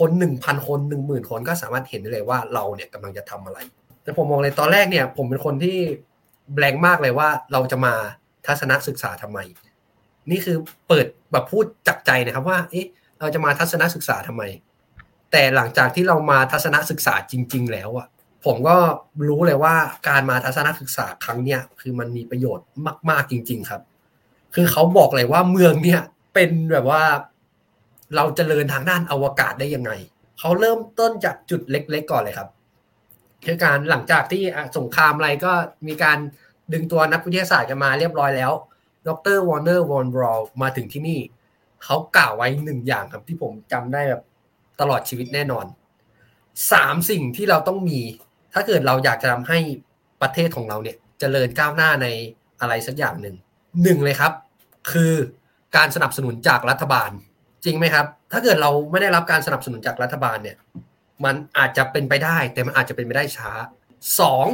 คน หนึ่งพัน คน หนึ่งหมื่น คนก็สามารถเห็นได้เลยว่าเราเนี่ยกำลังจะทำอะไรแต่ผมมองเลยตอนแรกเนี่ยผมเป็นคนที่แบลงมากเลยว่าเราจะมาทัศนศึกษาทำไมนี่คือเปิดแบบพูดจับใจนะครับว่าเอ๊ะเราจะมาทัศนศึกษาทำไมแต่หลังจากที่เรามาทัศนศึกษาจริงๆแล้วอะผมก็รู้เลยว่าการมาทัศนศึกษาครั้งเนี้ยคือมันมีประโยชน์มากๆจริงๆครับคือเขาบอกเลยว่าเมืองเนี่ยเป็นแบบว่าเราเจริญทางด้านอวกาศได้ยังไงเขาเริ่มต้นจากจุดเล็กๆก่อนเลยครับคือการหลังจากที่สงครามอะไรก็มีการดึงตัวนักวิทยาศาสตร์กันมาเรียบร้อยแล้วดร.วอร์เนอร์วอนบราวน์มาถึงที่นี่เขากล่าวไว้หนึ่งอย่างครับที่ผมจำได้แบบตลอดชีวิตแน่นอนสามสิ่งที่เราต้องมีถ้าเกิดเราอยากจะทำให้ประเทศของเราเนี่ยเจริญก้าวหน้าในอะไรสักอย่างหนึ่งหนึ่งเลยครับคือการสนับสนุนจากรัฐบาลจริงไหมครับถ้าเกิดเราไม่ได้รับการสนับสนุนจากรัฐบาลเนี่ยมันอาจจะเป็นไปได้แต่มันอาจจะเป็นไปได้ช้าสอง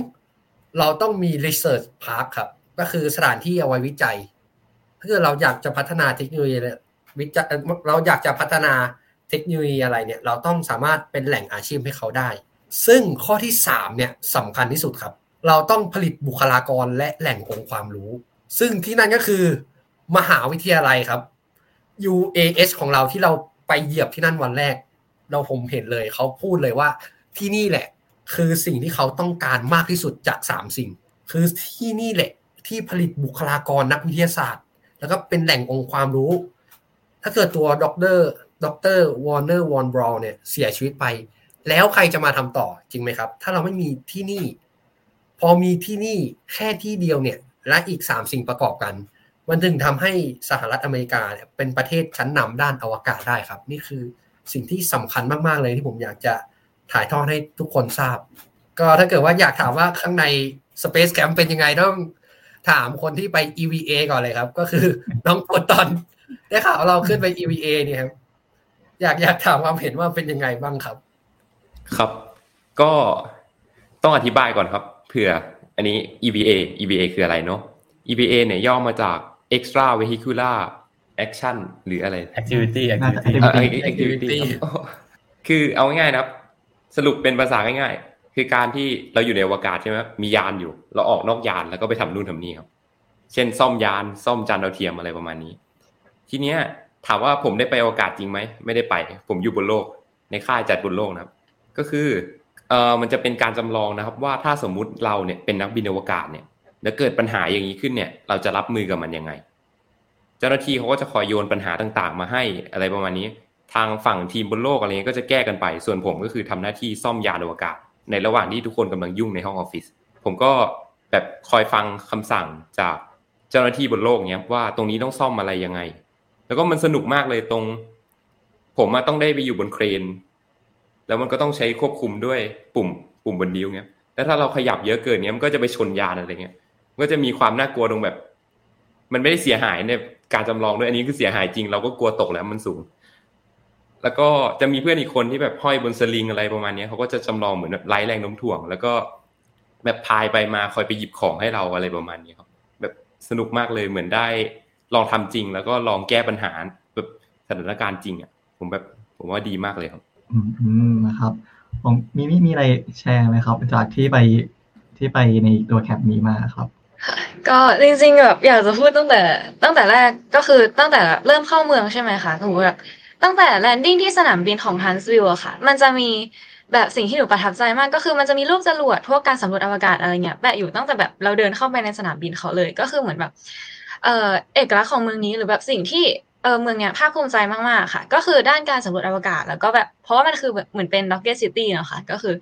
เราต้องมี research park ครับก็คือสถานที่เอาไว้วิจัยถ้าเกิดเราอยากจะพัฒนาเทคโนโลยีวิจัยเราอยากจะพัฒนาเทคโนโลยีอะไรเนี่ยเราต้องสามารถเป็นแหล่งอาชีพให้เขาได้ซึ่งข้อที่สามเนี่ยสำคัญที่สุดครับเราต้องผลิตบุคลากรและแหล่งองค์ความรู้ซึ่งที่นั่นก็คือมหาวิทยาลัยครับ ยู เอ เอช ของเราที่เราไปเหยียบที่นั่นวันแรกเราผมเห็นเลยเขาพูดเลยว่าที่นี่แหละคือสิ่งที่เขาต้องการมากที่สุดจากสามสิ่งคือที่นี่แหละที่ผลิตบุคลากรนักวิทยาศาสตร์แล้วก็เป็นแหล่งองค์ความรู้ถ้ ถ้าเกิดตัวด็อกเตอร์ด็อกเตอร์วอร์เนอร์วอนบราวน์เนี่ยเสียชีวิตไปแล้วใครจะมาทำต่อจริงไหมครับถ้าเราไม่มีที่นี่พอมีที่นี่แค่ที่เดียวเนี่ยและอีกสามสิ่งประกอบกันมันถึงทำให้สหรัฐอเมริกาเนี่ยเป็นประเทศชั้นนำด้านอวกาศได้ครับนี่คือสิ่งที่สำคัญมากๆเลยที่ผมอยากจะถ่ายทอดให้ทุกคนทราบก็ถ้าเกิดว่าอยากถามว่าข้างใน Space Camp เป็นยังไงต้องถามคนที่ไป อี วี เอ ก่อนเลยครับก็คือน้องโปรตอนได้ข่าวเราขึ้นไป อี วี เอ เนี่ยครับอยากอยากถามความเห็นว่าเป็นยังไงบ้างครับครับก็ต้องอธิบายก่อนครับเผื่ออันนี้ อี วี เอ อี วี เอ คืออะไรเนาะ อี วี เอ เนี่ยย่อมาจาก Extra Vehicular Action หรืออะไร Activity Activity Activity, Activity. คือเอาง่ายๆนะครับสรุปเป็นภาษาง่ายๆคือการที่เราอยู่ในอวกาศใช่มั้ยมียานอยู่เราออกนอกยานแล้วก็ไปทำนู่นทำนี่ครับเช่นซ่อมยานซ่อมจานดาวเทียมอะไรประมาณนี้ทีเนี้ยถามว่าผมได้ไปอวกาศจริงมั้ยไม่ได้ไปผมอยู่บนโลกในค่ายจัดบนโลกนะครับก็คือเอ่อมันจะเป็นการจำลองนะครับว่าถ้าสมมุติเราเนี่ยเป็นนักบินอวกาศเนี่ยแล้วเกิดปัญหาอย่างนี้ขึ้นเนี่ยเราจะรับมือกับมันยังไงเจ้าหน้าที่เขาก็จะคอยโยนปัญหาต่างๆมาให้อะไรประมาณนี้ทางฝั่งทีมบนโลกอะไรเงี้ยก็จะแก้กันไปส่วนผมก็คือทำหน้าที่ซ่อมยานอวกาศในระหว่างที่ทุกคนกำลังยุ่งในห้องออฟฟิศผมก็แบบคอยฟังคำสั่งจากเจ้าหน้าที่บนโลกเนี้ยว่าตรงนี้ต้องซ่อมอะไรยังไงแล้วก็มันสนุกมากเลยตรงผมมาต้องได้ไปอยู่บนเครนแล้วมันก็ต้องใช้ควบคุมด้วยปุ่มปุ่มบนนิ้วเงี้ยแล้วถ้าเราขยับเยอะเกินเงี้ยมันก็จะไปชนยานอะไรเงี้ยมันก็จะมีความน่ากลัวตรงแบบมันไม่ได้เสียหายในการจำลองด้วยอันนี้คือเสียหายจริงเราก็กลัวตกแล้วมันสูงแล้วก็จะมีเพื่อนอีกคนที่แบบห้อยบนสลิงอะไรประมาณนี้เขาก็จะจำลองเหมือนแบบไร้แรงโน้มถ่วงแล้วก็แบบพายไปมาคอยไปหยิบของให้เราอะไรประมาณนี้ครับแบบสนุกมากเลยเหมือนได้ลองทำจริงแล้วก็ลองแก้ปัญหาแบบสถานการณ์จริงอ่ะผมแบบผมว่าดีมากเลยครับอืมนะครับผมมีมีมีอะไรแชร์ไหมครับจากที่ไปที่ไปในตัวแคมป์นี้มาครับก็จริงๆแบบอยากจะพูดตั้งแต่ตั้งแต่แรกก็คือตั้งแต่เริ่มเข้าเมืองใช่ไหมคะหนูแบบตั้งแต่แลนดิ้งที่สนามบินของ Huntsville อะค่ะมันจะมีแบบสิ่งที่หนูประทับใจมากก็คือมันจะมีรูปจรวดพวกการสำรวจอวกาศอะไรเงี้ยแปะอยู่ตั้งแต่แบบเราเดินเข้าไปในสนามบินเขาเลยก็คือเหมือนแบบเอ่อเอกลักษณ์ของเมืองนี้หรือแบบสิ่งที่เออเมืองเนี้ยภาคภูมิใจมากๆค่ะก็คือด้านการสำรวจอวกาศแล้วก็แบบเพราะว่ามันคือเหมือนเป็น Rocket City เนาะค่ะก็คือ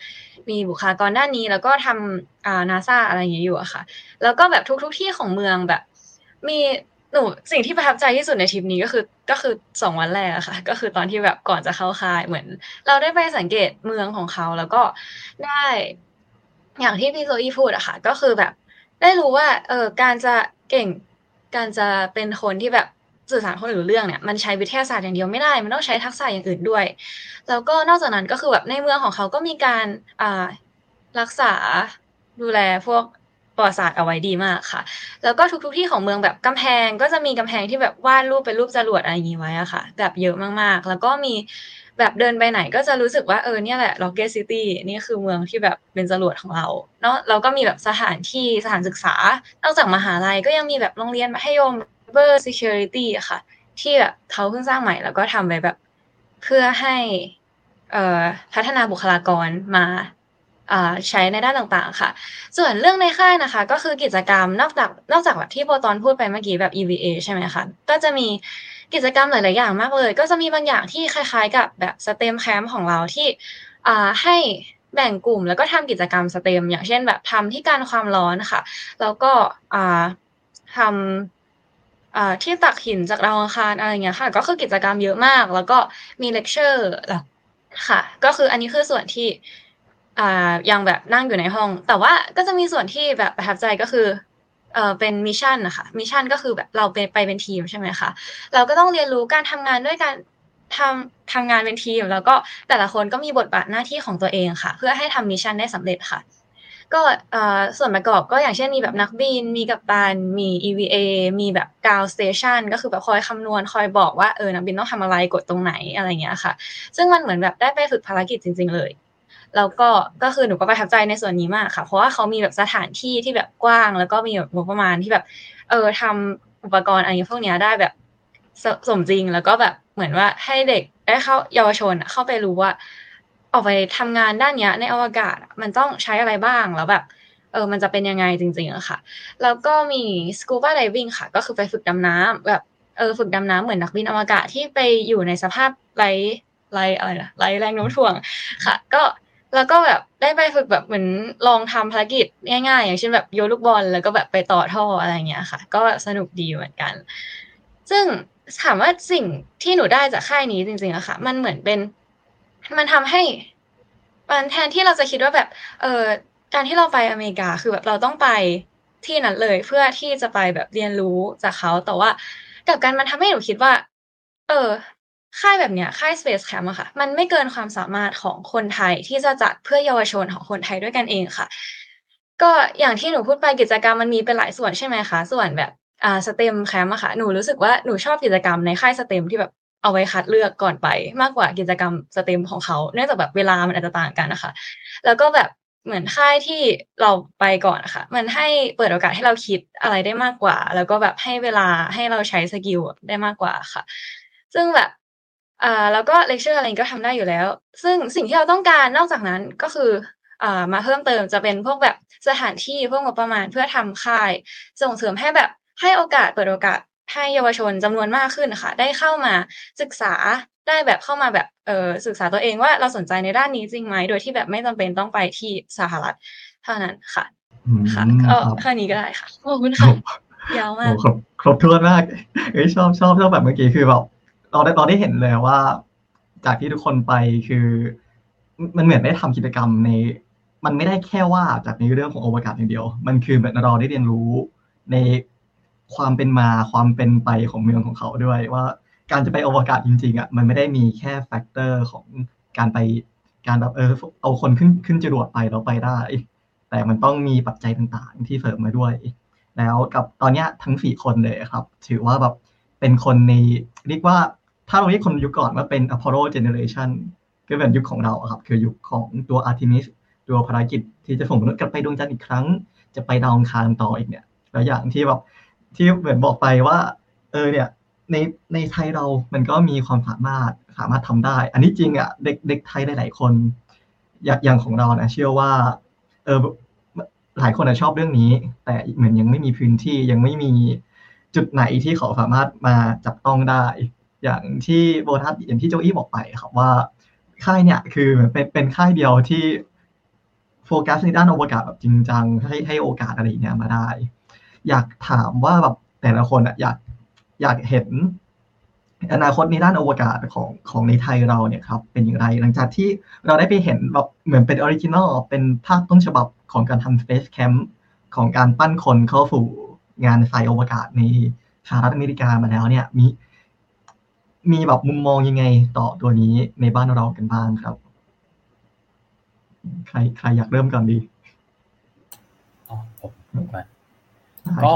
มีบุคลากรด้านนี้แล้วก็ทำอ่า NASA อะไรอย่างเงี้ยอยู่อะค่ะแล้วก็แบบทุกๆที่ของเมืองแบบมีหนูสิ่งที่ประทับใจที่สุดในทริปนี้ก็คือก็คือสองวันแรกอะค่ะก็คือตอนที่แบบก่อนจะเข้าค่ายเหมือนเราได้ไปสังเกตเมืองของเขาแล้วก็ได้อย่างที่พี่โซอี้พูดอะค่ะก็คือแบบได้รู้ว่าเออการจะเก่งการจะเป็นคนที่แบบสื่อสารคนรู้เรื่องเนี่ยมันใช้วิทยาศาสตร์อย่างเดียวไม่ได้มันต้องใช้ทักษะอย่างอื่นด้วยแล้วก็นอกจากนั้นก็คือแบบในเมืองของเขาก็มีการอ่ารักษาดูแลพวกประวัติศาสตร์เอาไว้ดีมากค่ะแล้วก็ทุกๆที่ของเมืองแบบกำแพงก็จะมีกำแพงที่แบบวาดรูปเป็นรูปจรวดอะไรอย่างงี้ไว้อะค่ะแบบเยอะมากๆแล้วก็มีแบบเดินไปไหนก็จะรู้สึกว่าเออเนี่ยแหละ Rocket City นี่คือเมืองที่แบบเป็นจรวดของเราเนาะเราก็มีแบบสถานที่สถานศึกษานอกจากมหาวิทยาลัยก็ยังมีแบบโรงเรียนมัธยมcyber security อะค่ะที่แบบเขาเพิ่งสร้างใหม่แล้วก็ทำไว้แบบเพื่อให้เอ่อพัฒนาบุคลากรมาอ่าใช้ในด้านต่างๆค่ะส่วนเรื่องในค่ายนะคะก็คือกิจกรรมนอกจากนอกจากแบบที่โปรตอนพูดไปเมื่อกี้แบบ อี วี เอ ใช่ไหมคะก็จะมีกิจกรรมหลายๆอย่างมากเลยก็จะมีบางอย่างที่คล้ายๆกับแบบ เอส ที อี เอ็ม Camp ของเราที่อ่าให้แบ่งกลุ่มแล้วก็ทำกิจกรรม เอส ที อี เอ็ม อย่างเช่นแบบทำที่การความร้อนค่ะแล้วก็อ่าทำที่ตักหินจากดาวอังคารอะไรเงี้ยค่ะก็คือกิจกรรมเยอะมากแล้วก็มีเลคเชอร์ค่ะก็คืออันนี้คือส่วนที่ยังแบบนั่งอยู่ในห้องแต่ว่าก็จะมีส่วนที่แบบประทับใจก็คือเป็นมิชชั่นนะคะมิชชั่นก็คือแบบเราไปไปเป็นทีมใช่ไหมคะเราก็ต้องเรียนรู้การทำงานด้วยการทำทำงานเป็นทีมแล้วก็แต่ละคนก็มีบทบาทหน้าที่ของตัวเองค่ะเพื่อให้ทำมิชชั่นได้สำเร็จค่ะก็ส่วนประกอบก็อย่างเช่นมีแบบนักบินมีกัปตันมี อี วี เอ มีแบบกาวสเตชันก็คือแบบคอยคำนวณคอยบอกว่าเออนักบินต้องทำอะไรกดตรงไหนอะไรเงี้ยค่ะซึ่งมันเหมือนแบบได้ไปฝึกภารกิจจริงๆเลยแล้วก็ก็คือหนูก็ประทับใจในส่วนนี้มากค่ะเพราะว่าเขามีแบบสถานที่ที่แบบกว้างแล้วก็มีแบบงบประมาณที่แบบเออทำอุปกรณ์อะไรพวกนี้ได้แบบสมจริงแล้วก็แบบเหมือนว่าให้เด็กได้เข้าเยาวชนเข้าไปรู้ว่าออกไปทำงานด้านนี้ในอวกาศมันต้องใช้อะไรบ้างแล้วแบบเออมันจะเป็นยังไงจริงๆอะค่ะแล้วก็มีสกูบ้าไดฟ์วิ่งค่ะก็คือไปฝึกดำน้ำแบบ เออฝึกดำน้ำเหมือนนักบินอวกาศที่ไปอยู่ในสภาพไร้ไร้อะไรนะไร้แรงโน้มถ่วงค่ะก็แล้วก็แบบได้ไปฝึกแบบเหมือนลองทำภารกิจง่ายๆอย่างเช่นแบบโยนลูกบอลแล้วก็แบบไปต่อท่ออะไรเงี้ยค่ะก็แบบสนุกดีเหมือนกันซึ่งถามว่าสิ่งที่หนูได้จากค่ายนี้จริงๆอะค่ะมันเหมือนเป็นมันทำให้มันแทนที่เราจะคิดว่าแบบเออการที่เราไปอเมริกาคือแบบเราต้องไปที่นั้นเลยเพื่อที่จะไปแบบเรียนรู้จากเขาแต่ว่ากับการมันทำให้หนูคิดว่าเออค่ายแบบเนี้ยค่าย Space Camp อะค่ะมันไม่เกินความสามารถของคนไทยที่จะจัดเพื่อเยาวชนของคนไทยด้วยกันเองค่ะก็อย่างที่หนูพูดไปกิจกรรมมันมีเป็นหลายส่วนใช่ไหมคะส่วนแบบอ่า เอส ที อี เอ็ม Camp อะค่ะหนูรู้สึกว่าหนูชอบกิจกรรมในค่าย เอส ที อี เอ็ม ที่แบบเอาไว้คัดเลือกก่อนไปมากกว่ากิจกรรม เอส ที อี เอ็ม ของเขาเนื่องจากแบบเวลามันอาจจะต่างกันนะคะแล้วก็แบบเหมือนค่ายที่เราไปก่อนนะคะมันให้เปิดโอกาสให้เราคิดอะไรได้มากกว่าแล้วก็แบบให้เวลาให้เราใช้สกิลได้มากกว่าค่ะซึ่งแบบอ่าแล้วก็เลคเชอร์อะไรก็ทำได้อยู่แล้วซึ่งสิ่งที่เราต้องการนอกจากนั้นก็คืออ่ามาเพิ่มเติมจะเป็นพวกแบบสถานที่พวกงบประมาณเพื่อทำค่ายส่งเสริมให้แบบให้โอกาสเปิดโอกาสให้เยาวชนจำนวนมากขึ้นค่ะได้เข้ามาศึกษาได้แบบเข้ามาแบบเออศึกษาตัวเองว่าเราสนใจในด้านนี้จริงไหมโดยที่แบบไม่จำเป็นต้องไปที่สหรัฐเท่านั้นค่ะค่ะก็แค่นี้ก็ได้ค่ะขอบคุณค่ะยาวมากครบถ้วนมากเอ้ยชอบชอบชอบแบบเมื่อกี้คือแบบเราได้เราได้เห็นเลยว่าจากที่ทุกคนไปคือมันเหมือนได้ทำกิจกรรมในมันไม่ได้แค่ว่าจากในเรื่องของอวกาศอย่างเดียวมันคือแบบเราได้เรียนรู้ในความเป็นมาความเป็นไปของเมืองของเขาด้วยว่าการจะไปอวกาศจริงๆอ่ะมันไม่ได้มีแค่แฟกเตอร์ของการไปการแบบเออเอาคนขึ้นขึ้นจรวดไปแล้วไปได้แต่มันต้องมีปัจจัยต่างๆที่เสริมมาด้วยแล้วกับตอนเนี้ยทั้งสี่คนเลยครับถือว่าแบบเป็นคนในเรียกว่าถ้าเราเรียกคนยุคก่อนว่าเป็น Apollo Generation ก็เป็นยุคของเราครับคือยุคของตัว Artemis ตัวภารกิจที่จะส่งมนุษย์กลับไปดวงจันทร์อีกครั้งจะไปดาวอังคารต่ออีกเนี่ยแล้วอย่างที่แบบที่เหมือนบอกไปว่าเออเนี่ยในในไทยเรามันก็มีความสามารถสามารถทำได้อันนี้จริงอ่ะเด็กเด็กไทยหลายๆคนอย่างของเรานะเชื่อว่าเออหลายคนนะชอบเรื่องนี้แต่เหมือนยังไม่มีพื้นที่ยังไม่มีจุดไหนที่เขาสามารถมาจับต้องได้อย่างที่โบทัศน์อย่างที่โจอี้บอกไปครับว่าค่ายเนี่ยคือเป็นเป็นค่ายเดียวที่โฟกัสในด้านอวกาศแบบจริงจังให้ให้โอกาสอะไรเนี่ยมาได้อยากถามว่าแบบแต่ละคนอะอยากอยากเห็นอนาคตในด้านอวกาศของของในไทยเราเนี่ยครับเป็นอย่างไรหลังจากที่เราได้ไปเห็นแบบเหมือนเป็นออริจินอลเป็นภาพต้นฉบับของการทำ Space Camp ของการปั้นคนเข้าสู่งานสายอวกาศในสหรัฐอเมริกามาแล้วเนี่ยมีมีแบบมุมมองยังไงต่อตัวนี้ในบ้านเรากันบ้างครับใครใครอยากเริ่มก่อนดีอ๋อผมก่อนก็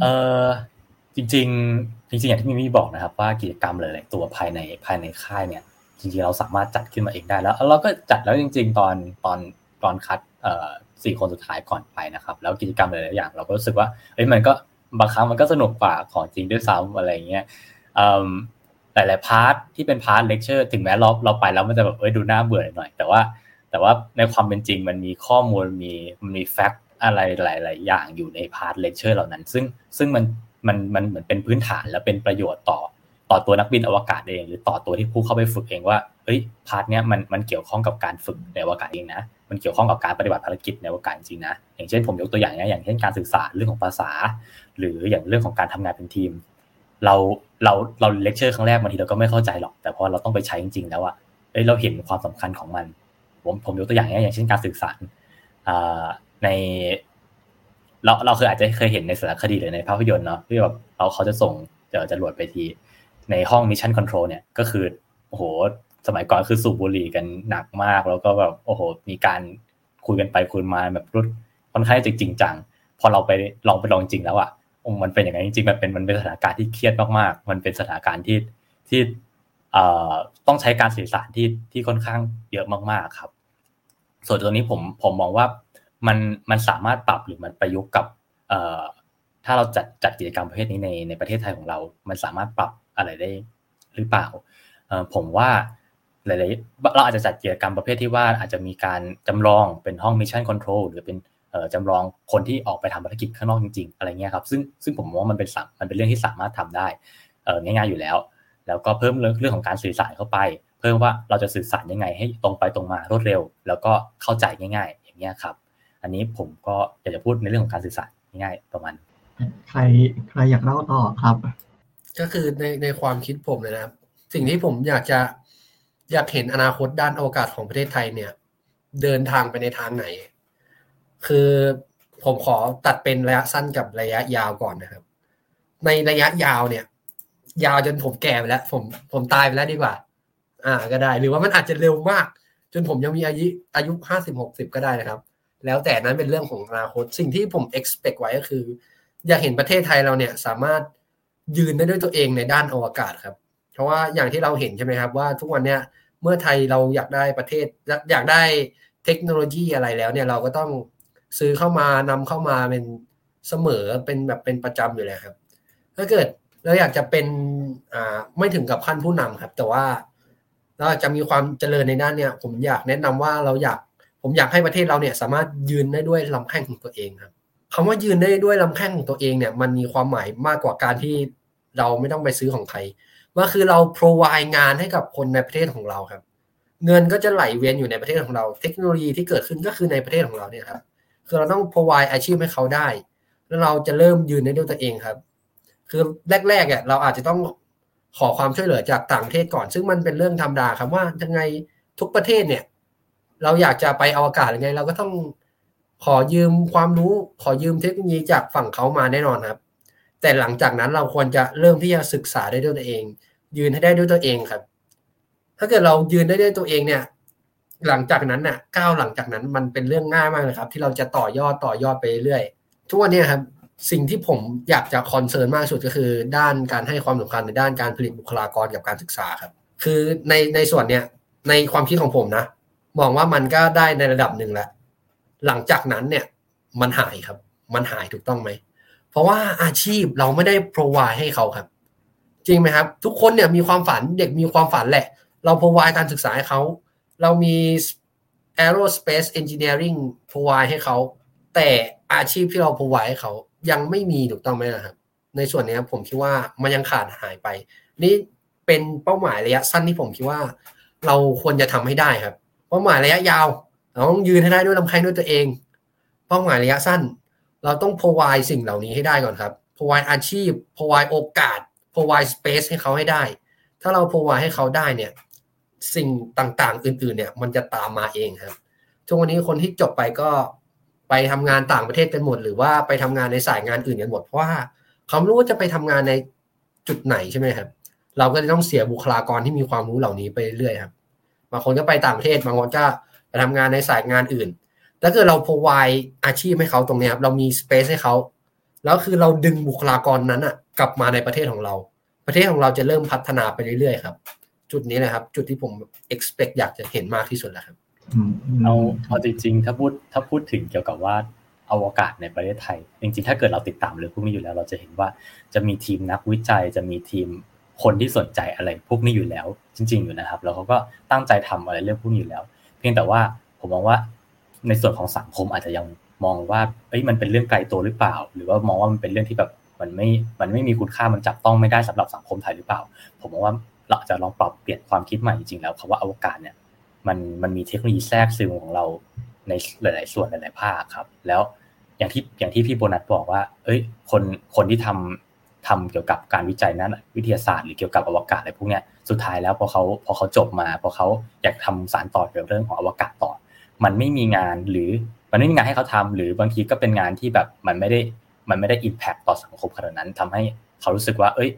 เออจริงจริงจริงอย่างที่มิมี่บอกนะครับว่ากิจกรรมหลายๆตัวภายในภายในค่ายเนี่ยจริงๆเราสามารถจัดขึ้นมาเองได้แล้วเราก็จัดแล้วจริงๆตอนตอนตอนคัดเอ่อสี่คนสุดท้ายก่อนไปนะครับแล้วกิจกรรมหลายๆอย่างเราก็รู้สึกว่าเอ้ยมันก็บางครั้งมันก็สนุกกว่าของจริงด้วยซ้ำอะไรเงี้ยอืมหลายๆพาร์ทที่เป็นพาร์ทเลคเชอร์ถึงแม้เราเราไปแล้วมันจะแบบเอ้ยดูน่าเบื่อหน่อยแต่ว่าแต่ว่าในความเป็นจริงมันมีข้อมูลมีมันมีแฟกต์อะไรหลายๆอย่างอยู่ในพาร์ทเลคเชอร์เหล่านั้นซึ่งซึ่งมันมันมันเหมือนเป็นพื้นฐานและเป็นประโยชน์ต่อต่อตัวนักบินอวกาศเองหรือต่อตัวที่ผู้เข้าไปฝึกเองว่าเฮ้ยพาร์ทเนี้ยมันมันเกี่ยวข้องกับการฝึกในอวกาศเองนะมันเกี่ยวข้องกับการปฏิบัติภารกิจในอวกาศจริงนะอย่างเช่นผมยกตัวอย่างนะอย่างเช่นการสื่อสารเรื่องของภาษาหรืออย่างเรื่องของการทำงานเป็นทีมเราเราเราเลคเชอร์ครั้งแรกบางทีเราก็ไม่เข้าใจหรอกแต่พอเราต้องไปใช้จริงๆแล้วอะเอ้ยเราเห็นความสำคัญของมันผมผมยกตัวอย่างนะอย่างเช่นการสื่อสารอ่าในเราเราเคยอาจจะเคยเห็นในสารคดีหรือในภาพยนตร์เนาะที่แบบเราเขาจะส่งเดี๋ยวจะจรวดไปทีในห้อง Mission Control เนี่ยก็คือโอ้โหสมัยก่อนคือสูบบุหรี่กันหนักมากแล้วก็แบบโอ้โหมีการคุยกันไปคุยมาแบบรุดค่อนข้างจะจริงจังพอเราไปลองไปลองจริงแล้วอ่ะมันเป็นอย่างนั้นจริงๆมันเป็นมันเป็นสถานการณ์ที่เครียดมากๆมันเป็นสถานการณ์ที่ที่เอ่อต้องใช้การสื่อสารที่ที่ค่อนข้างเยอะมากๆครับส่วนตัวนี้ผมผมมองว่ามันมันสามารถปรับหรือมันประยุกต์กับเอ่อถ้าเราจัดจัดกิจกรรมประเภทนี้ในในประเทศไทยของเรามันสามารถปรับอะไรได้หรือเปล่าเอ่อผมว่าหลายๆเราอาจจะจัดกิจกรรมประเภทที่ว่าอาจจะมีการจำลองเป็นห้อง Mission Control หรือเป็นเอ่อจำลองคนที่ออกไปทำภารกิจข้างนอกจริงๆอะไรเงี้ยครับซึ่งซึ่งผมมองว่ามันเป็นมันเป็นเรื่องที่สามารถทำได้ ง่ายๆอยู่แล้วแล้วก็เพิ่มเรื่องของการสื่อสารเข้าไปเพิ่มว่าเราจะสื่อสารยังไงให้ตรงไปตรงมารวดเร็วแล้วก็เข้าใจง่ายๆอย่างเงี้ยครับอันนี้ผมก็อยากจะพูดในเรื่องของการสื่อสารง่ายๆประมาณใครใครอยากเล่าต่อครับก็คือในในความคิดผมเลยนะครับสิ่งที่ผมอยากจะอยากเห็นอนาคตด้านอวกาศของประเทศไทยเนี่ยเดินทางไปในทางไหนคือผมขอตัดเป็นระยะสั้นกับระยะยาวก่อนนะครับในระยะยาวเนี่ยยาวจนผมแก่ไปแล้วผมผมตายไปแล้วดีกว่าอ่าก็ได้หรือว่ามันอาจจะเร็วมากจนผมยังมีอายุอายุห้าสิบ หกสิบก็ได้นะครับแล้วแต่นั้นเป็นเรื่องของอนาคตสิ่งที่ผม expect ไว้ก็คืออยากเห็นประเทศไทยเราเนี่ยสามารถยืนได้ด้วยตัวเองในด้านอวกาศครับเพราะว่าอย่างที่เราเห็นใช่ไหมครับว่าทุกวันเนี่ยเมื่อไทยเราอยากได้ประเทศอยากได้เทคโนโลยีอะไรแล้วเนี่ยเราก็ต้องซื้อเข้ามานำเข้ามาเป็นเสมอเป็นแบบเป็นประจำอยู่แล้วครับถ้าเกิดเราอยากจะเป็นอ่าไม่ถึงกับขั้นผู้นำครับแต่ว่าเราจะมีความเจริญในด้านเนี่ยผมอยากแนะนำว่าเราอยากผมอยากให้ประเทศเราเนี่ยสามารถยืนได้ด้วยลำแข้งของตัวเองครับคำว่ายืนได้ด้วยลำแข้งของตัวเองเนี่ยมันมีความหมายมากกว่าการที่เราไม่ต้องไปซื้อของใครว่าคือเรา provide งานให้กับคนในประเทศของเราครับเงินก็จะไหลเวียนอยู่ในประเทศของเราเทคโนโลยีที่เกิดขึ้นก็คือในประเทศของเราเนี่ยครับคือเราต้อง provide อาชีพให้เขาได้แล้วเราจะเริ่มยืนได้ด้วยตัวเองครับคือแรกๆอ่ะเราอาจจะต้องขอความช่วยเหลือจากต่างประเทศก่อนซึ่งมันเป็นเรื่องธรรมดาครับว่ายังไงทุกประเทศเนี่ยเราอยากจะไปอวกาศยังไงเราก็ต้องขอยืมความรู้ขอยืมเทคโนโลยีจากฝั่งเขามาแน่นอนครับแต่หลังจากนั้นเราควรจะเริ่มที่จะศึกษาได้ด้วยตัวเองยืนให้ได้ด้วยตัวเองครับถ้าเกิดเรายืนได้ด้วยตัวเองเนี่ยหลังจากนั้นน่ะก้าวหลังจากนั้นมันเป็นเรื่องง่ายมากเลยครับที่เราจะต่อยอดต่อยอดไปเรื่อยทุกวันนี้ครับสิ่งที่ผมอยากจะคอนเซิร์นมากสุดก็คือด้านการให้ความสำคัญในด้านการผลิตบุคลากรกับการศึกษาครับคือในในส่วนเนี้ยในความคิดของผมนะมองว่ามันก็ได้ในระดับหนึ่งแล้วหลังจากนั้นเนี่ยมันหายครับมันหายถูกต้องไหมเพราะว่าอาชีพเราไม่ได้ provide ให้เขาครับจริงไหมครับทุกคนเนี่ยมีความฝันเด็กมีความฝันแหละเรา provide การศึกษาให้เขาเรามี Aerospace Engineering provide ให้เขาแต่อาชีพที่เรา provide ให้เขายังไม่มีถูกต้องไหมนะครับในส่วนนี้ผมคิดว่ามันยังขาดหายไปนี่เป็นเป้าหมายระยะสั้นที่ผมคิดว่าเราควรจะทำให้ได้ครับเป้าหมายระยะยาวเราต้องยืนให้ได้ด้วยลำแข้งด้วยตัวเองเป้าหมายระยะสั้นเราต้อง provide สิ่งเหล่านี้ให้ได้ก่อนครับ provide อาชีพ provide โอกาส provide space ให้เขาให้ได้ถ้าเรา provide ให้เขาได้เนี่ยสิ่งต่างๆอื่นๆเนี่ยมันจะตามมาเองครับทุกวันนี้คนที่จบไปก็ไปทำงานต่างประเทศกันหมดหรือว่าไปทำงานในสายงานอื่นกันหมดเพราะว่าเขาไม่รู้ว่าจะไปทำงานในจุดไหนใช่ไหมครับเราก็จะต้องเสียบุคลากรที่มีความรู้เหล่านี้ไปเรื่อยครับบางคนก็ไปต่างประเทศบางคนก็ไปทำงานในสายงานอื่นถ้าเกิดเรา provide อาชีพให้เขาตรงนี้ครับเรามี space ให้เขาแล้วคือเราดึงบุคลากรนั้นอ่ะกลับมาในประเทศของเราประเทศของเราจะเริ่มพัฒนาไปเรื่อยๆครับจุดนี้นะครับจุดที่ผม expect อยากจะเห็นมากที่สุดแล้วครับเอาเอาจริงๆถ้าพูดถ้าพูดถึงเกี่ยวกับว่าอวกาศในประเทศไทยจริงๆถ้าเกิดเราติดตามเรื่องพวกนี้อยู่แล้วเราจะเห็นว่าจะมีทีมนักวิจัยจะมีทีมคนที่สนใจอะไรพวกนี้อยู่แล้วจริงๆอยู่นะครับแล้วเขาก็ตั้งใจทำอะไรเรื่องพวกนี้อยู่แล้วเพียงแต่ว่าผมมองว่าในส่วนของสังคมอาจจะยังมองว่าเอ้ยมันเป็นเรื่องไกลตัวหรือเปล่าหรือว่ามองว่ามันเป็นเรื่องที่แบบมันไม่มันไม่มีคุณค่ามันจับต้องไม่ได้สำหรับสังคมไทยหรือเปล่าผมมองว่าเราจะลองปรับเปลี่ยนความคิดใหม่จริงๆแล้วคำว่าอวกาศเนี่ยมันมันมีเทคโนโลยีแทรกซึมของเราในหลายๆส่วนหลายๆภาคครับแล้วอย่างที่อย่างที่พี่โบนัสบอกว่าเอ้ยคนคนที่ทำทำเกี่ยวกับการวิจัยนั้นวิทยาศาสตร์หรือเกี่ยวกับอวกาศอะไรพวกเนี้ยสุดท้ายแล้วพอเขาพอเขาจบมาพอเขาอยากทำสารต่อเกี่ยวกับเรื่องของอวกาศต่อมันไม่มีงานหรือมันไม่มีงานให้เขาทำหรือบางทีก็เป็นงานที่แบบมันไม่ได้มันไม่ได้ impact ต่อสังคมขนาดนั้นทำให้เขารู้สึกว่าเอ้ย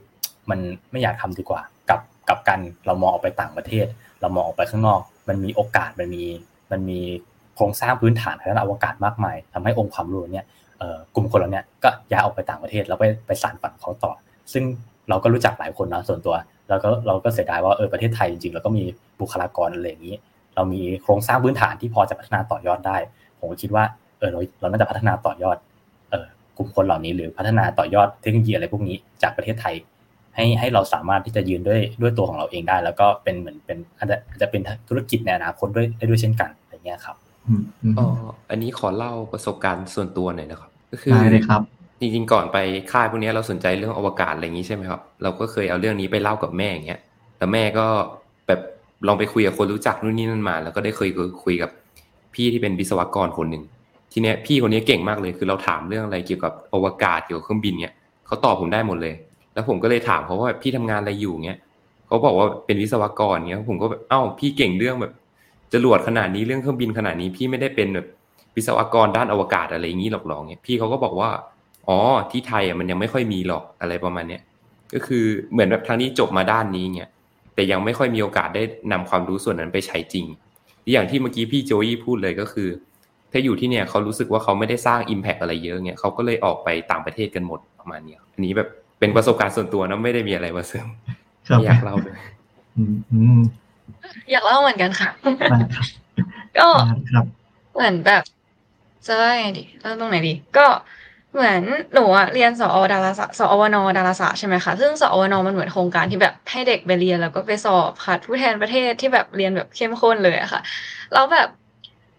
มันไม่อยากทำดีกว่ากับกับกันเรามองออกไปต่างประเทศเรามองออกไปข้างนอกมันมีโอกาสมันมีมันมีโครงสร้างพื้นฐานทางด้านอวกาศมากมายทำให้องค์ความรู้เนี่ยกลุ่มคนเราเนี่ยก็ย้ายออกไปต่างประเทศแล้วไปไปสานฝันเขาต่อซึ่งเราก็รู้จักหลายคนนะส่วนตัวเราก็เราก็เสียดายว่าเออประเทศไทยจริงๆเราก็มีบุคลากรอะไรอย่างนี้เรามีโครงสร้างพื้นฐานที่พอจะพัฒนาต่อยอดได้ผมก็คิดว่าเออเราเราน่าจะพัฒนาต่อยอดเออกลุ่มคนเหล่านี้หรือพัฒนาต่อยอดเทคโนโลยีอะไรพวกนี้จากประเทศไทยให้ให้เราสามารถที่จะยืนด้วยด้วยตัวของเราเองได้แล้วก็เป็นเหมือนเป็นอาจจะอาจจะเป็นธุรกิจในอนาคตด้วยได้ด้วยเช่นกันอะไรเงี้ยครับอ๋ออันนี้ขอเล่าประสบการณ์ส่วนตัวหน่อยนะครับก็คือได้เลยครับ จริงๆก่อนไปค่ายพวกนี้เราสนใจเรื่องอวกาศอะไรอย่างนี้ใช่ไหมครับเราก็เคยเอาเรื่องนี้ไปเล่ากับแม่อย่างเงี้ยแล้วแม่ก็แบบลองไปคุยกับคนรู้จักนู่นนี่นั่นมาแล้วก็ได้เคยคุยกับพี่ที่เป็นวิศวกรคนหนึ่งทีเนี้ยพี่คนนี้เก่งมากเลยคือเราถามเรื่องอะไรเกี่ยวกับอวกาศเกี่ยวกับเครื่องบินเงี้ยเขาตอบผมได้หมดเลยแล้วผมก็เลยถามเขาว่าพี่ทำงานอะไรอยู่เงี้ยเขาบอกว่าเป็นวิศวกรเงี้ยผมก็แบบเอ้าพี่เก่งเรื่องแบบจรวดขนาดนี้เรื่องเครื่องบินขนาดนี้พี่ไม่ได้เป็นแบบวิศวกรด้านอวกาศอะไรอย่างนี้หรอกหรอกเงี้ยพี่เขาก็บอกว่าอ๋อที่ไทยอ่ะมันยังไม่ค่อยมีหรอกอะไรประมาณเนี้ยก็คือเหมือนแบบทางนี้จบมาด้านนี้เงี้ยแต่ยังไม่ค่อยมีโอกาสได้นำความรู้ส่วนนั้นไปใช้จริงอย่างที่เมื่อกี้พี่โจยี่พูดเลยก็คือถ้าอยู่ที่เนี่ยเขารู้สึกว่าเขาไม่ได้สร้าง impact อะไรเยอะเงี้ยเขาก็เลยออกไปต่างประเทศกันหมดประมาณนี้อันนี้แบบเป็นประสบการณ์ส่วนตัวนะไม่ได้มีอะไรมาเสริมอยากเล่าเลยอยากเล่าเหมือนกันค่ะก็เหมือนแบบจะว่าไงดีเล่าตรงไหนดีก็เหมือนหนูอะเรียนสอดาราศาสตร์สอวนดาราศาสตร์ใช่ไหมคะซึ่งสอวนมันเหมือนโครงการที่แบบให้เด็กไปเรียนแล้วก็ไปสอบค่ะผู้แทนประเทศที่แบบเรียนแบบเข้มข้นเลยอะค่ะแล้วแบบ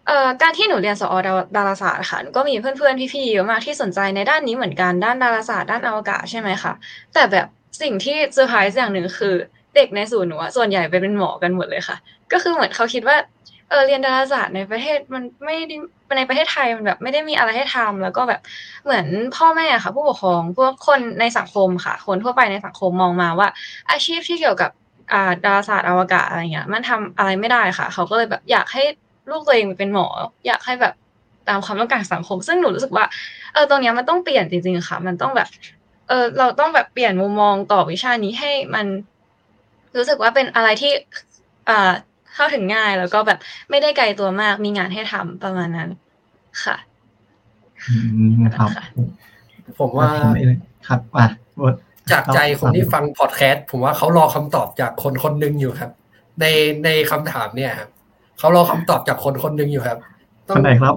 เอ่อการที่หนูเรียนสอดาราศาสตร์ค่ะก็มีเพื่อนๆพี่ๆเยอะมากที่สนใจในด้านนี้เหมือนกันด้านดาราศาสตร์ด้านอวกาศใช่ไหมคะแต่แบบสิ่งที่เซอร์ไพรส์อย่างหนึ่งคือเด็กในศูนย์หนูส่วนใหญ่ไปเป็นหมอกันหมดเลยค่ะก็คือเหมือนเขาคิดว่าเออเรียนดาราศาสตร์ในประเทศมันไม่ในประเทศไทยมันแบบไม่ได้มีอะไรให้ทำแล้วก็แบบเหมือนพ่อแม่อะค่ะผู้ปกครองพวกคนในสังคมค่ะคนทั่วไปในสังคมมองมาว่าอาชีพที่เกี่ยวกับอ่าดาราศาสตร์อวกาศอะไรเงี้ยมันทำอะไรไม่ได้ค่ะเขาก็เลยแบบอยากให้ลูกตัวเองเป็นหมออยากให้แบบตามความต้องการสังคมซึ่งหนูรู้สึกว่าเออตรงเนี้ยมันต้องเปลี่ยนจริงๆค่ะมันต้องแบบเออเราต้องแบบเปลี่ยนมุมมองต่อวิชานี้ให้มันรู้สึกว่าเป็นอะไรที่อ่าเข้าถึงง่ายแล้วก็แบบไม่ได้ไกลตัวมากมีงานให้ทำประมาณนั้นค่ะครับผมว่าครับอ่ะจากใจคนที่ฟังพอดแคสต์ผมว่าเขารอคำตอบจากคนคนนึงอยู่ครับในในคำถามเนี่ยครับเขารอคำตอบจากคนคนนึงอยู่ครับคนไหนครับ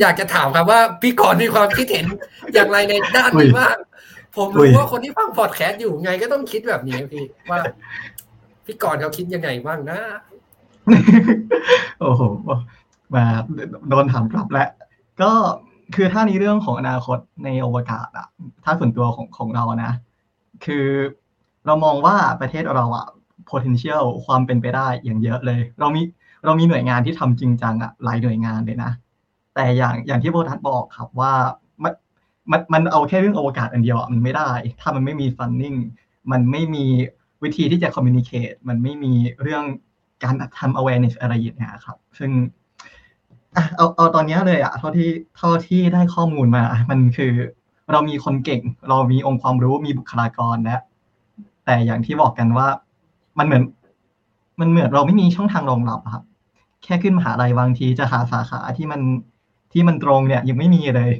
อยากจะถามครับว่าพี่กรณ์มีความคิดเห็นอย่างไรในด้านนี้บ้างผมรู้ว่าคนที่ฟังพอดแคสต์อยู่ไงก็ต้องคิดแบบนี้พี่ว่าพี่กรณ์เขาคิดยังไงบ้างนะโอ้โหมาโดนถามกลับแล้วก็คือถ้าในเรื่องของอนาคตในอวกาศอะถ้าส่วนตัวของของเรานะคือเรามองว่าประเทศเราอะ potential ความเป็นไปได้อย่างเยอะเลยเรามีเรามีหน่วยงานที่ทำจริงจังอะหลายหน่วยงานเลยนะแต่อย่างอย่างที่โบทัศน์บอกครับว่ามันมันมันเอาแค่เรื่องอวกาศอันเดียวอะมันไม่ได้ถ้ามันไม่มี funding มันไม่มีวิธีที่จะ communicate มันไม่มีเรื่องการทำ awareness อะไรอย่างเงี้ยครับซึ่งเอาเอาตอนนี้เลยอะเท่าที่เท่าที่ได้ข้อมูลมามันคือเรามีคนเก่งเรามีองค์ความรู้มีบุคลากรและแต่อย่างที่บอกกันว่ามันเหมือนมันเหมือนเราไม่มีช่องทางรองรับครับแค่ขึ้นมหาลัยบางทีจะหาสาขาที่มันที่มันตรงเนี่ยยังไม่มีเลย